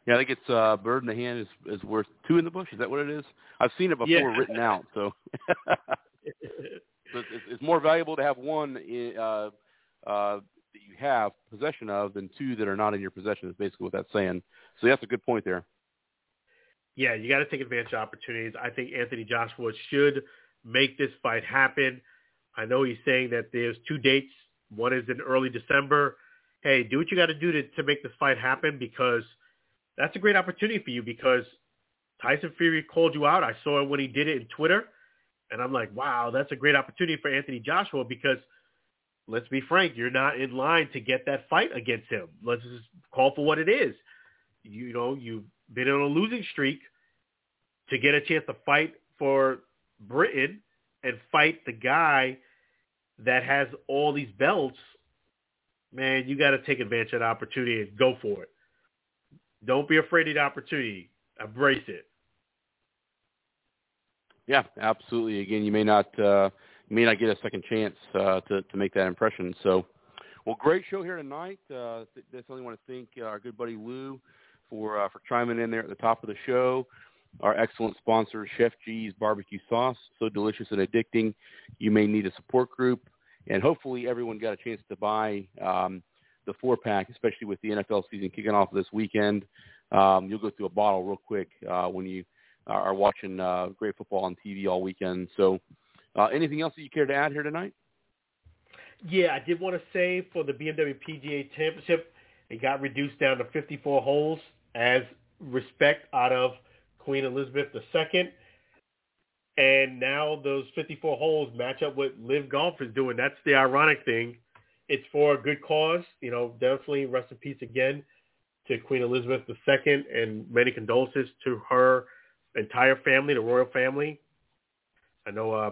Yeah, I think it's a uh, bird in the hand is, is worth two in the bush. Is that what it is? I've seen it before yeah. written out. So, so it's, it's more valuable to have one in, uh, uh, that you have possession of than two that are not in your possession, is basically what that's saying. So that's a good point there. Yeah, you got to take advantage of opportunities. I think Anthony Joshua should make this fight happen. I know he's saying that there's two dates. One is in early December. Hey, do what you got to do to to make this fight happen, because – that's a great opportunity for you, because Tyson Fury called you out. I saw it when he did it in Twitter, and I'm like, wow, that's a great opportunity for Anthony Joshua, because let's be frank, you're not in line to get that fight against him. Let's just call for what it is. You know, you've been on a losing streak to get a chance to fight for Britain and fight the guy that has all these belts. man, you got to take advantage of the opportunity and go for it. Don't be afraid of the opportunity. Embrace it. Yeah, absolutely. Again, you may not uh, you may not get a second chance uh, to, to make that impression. So, well, great show here tonight. Uh, definitely want to thank uh, our good buddy Lou for uh, for chiming in there at the top of the show. Our excellent sponsor, Chef G's Barbecue Sauce, so delicious and addicting. You may need a support group, and hopefully everyone got a chance to buy um, the four-pack, especially with the N F L season kicking off this weekend. Um, you'll go through a bottle real quick uh, when you are watching uh, great football on T V all weekend. So uh, anything else that you care to add here tonight? Yeah, I did want to say for the B M W P G A Championship, it got reduced down to fifty-four holes as respect out of Queen Elizabeth the Second. And now those fifty-four holes match up what L I V Golf is doing. That's the ironic thing. It's for a good cause. You know, definitely rest in peace again to Queen Elizabeth the Second, and many condolences to her entire family, the royal family. I know uh,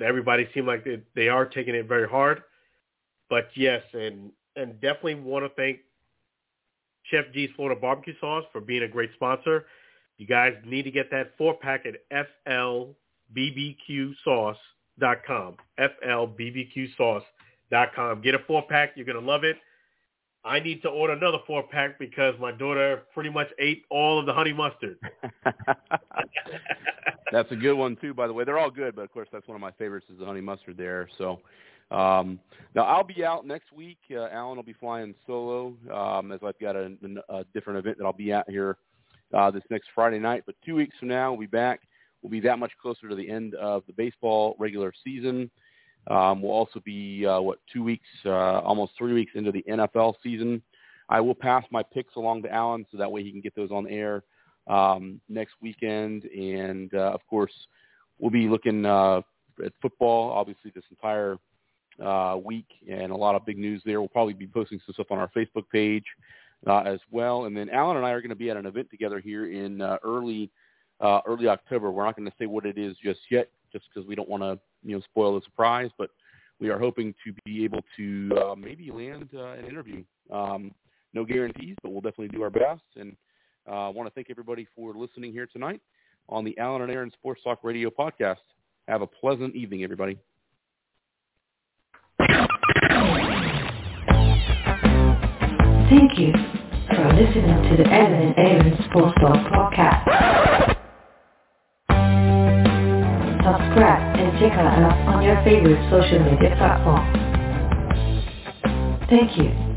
everybody seemed like they, they are taking it very hard. But, yes, and, and definitely want to thank Chef G's Florida Barbecue Sauce for being a great sponsor. You guys need to get that four-pack at F L B B Q sauce dot com, F L B B Q sauce dot com. Get a four-pack. You're going to love it. I need to order another four-pack because my daughter pretty much ate all of the honey mustard. That's a good one, too, by the way. They're all good, but, of course, that's one of my favorites is the honey mustard there. So um, now I'll be out next week. Uh, Alan will be flying solo um, as I've got a, a different event that I'll be at here Uh, this next Friday night, but two weeks from now we'll be back. We'll be that much closer to the end of the baseball regular season. Um, we'll also be uh, what two weeks, uh, almost three weeks into the N F L season. I will pass my picks along to Alan so that way he can get those on air um, next weekend. And uh, of course, we'll be looking uh, at football obviously this entire uh, week, and a lot of big news there. We'll probably be posting some stuff on our Facebook page. Uh, as well. And then Alan and I are going to be at an event together here in uh, early uh, early October. We're not going to say what it is just yet, just because we don't want to you know spoil the surprise, but we are hoping to be able to uh, maybe land uh, an interview. Um, no guarantees, but we'll definitely do our best. And I uh, want to thank everybody for listening here tonight on the Alan and Aaron Sports Talk Radio podcast. Have a pleasant evening, everybody. Thank you for listening to the Alan and Aaron Sports Talk podcast. Subscribe and check out us on your favorite social media platform. Thank you.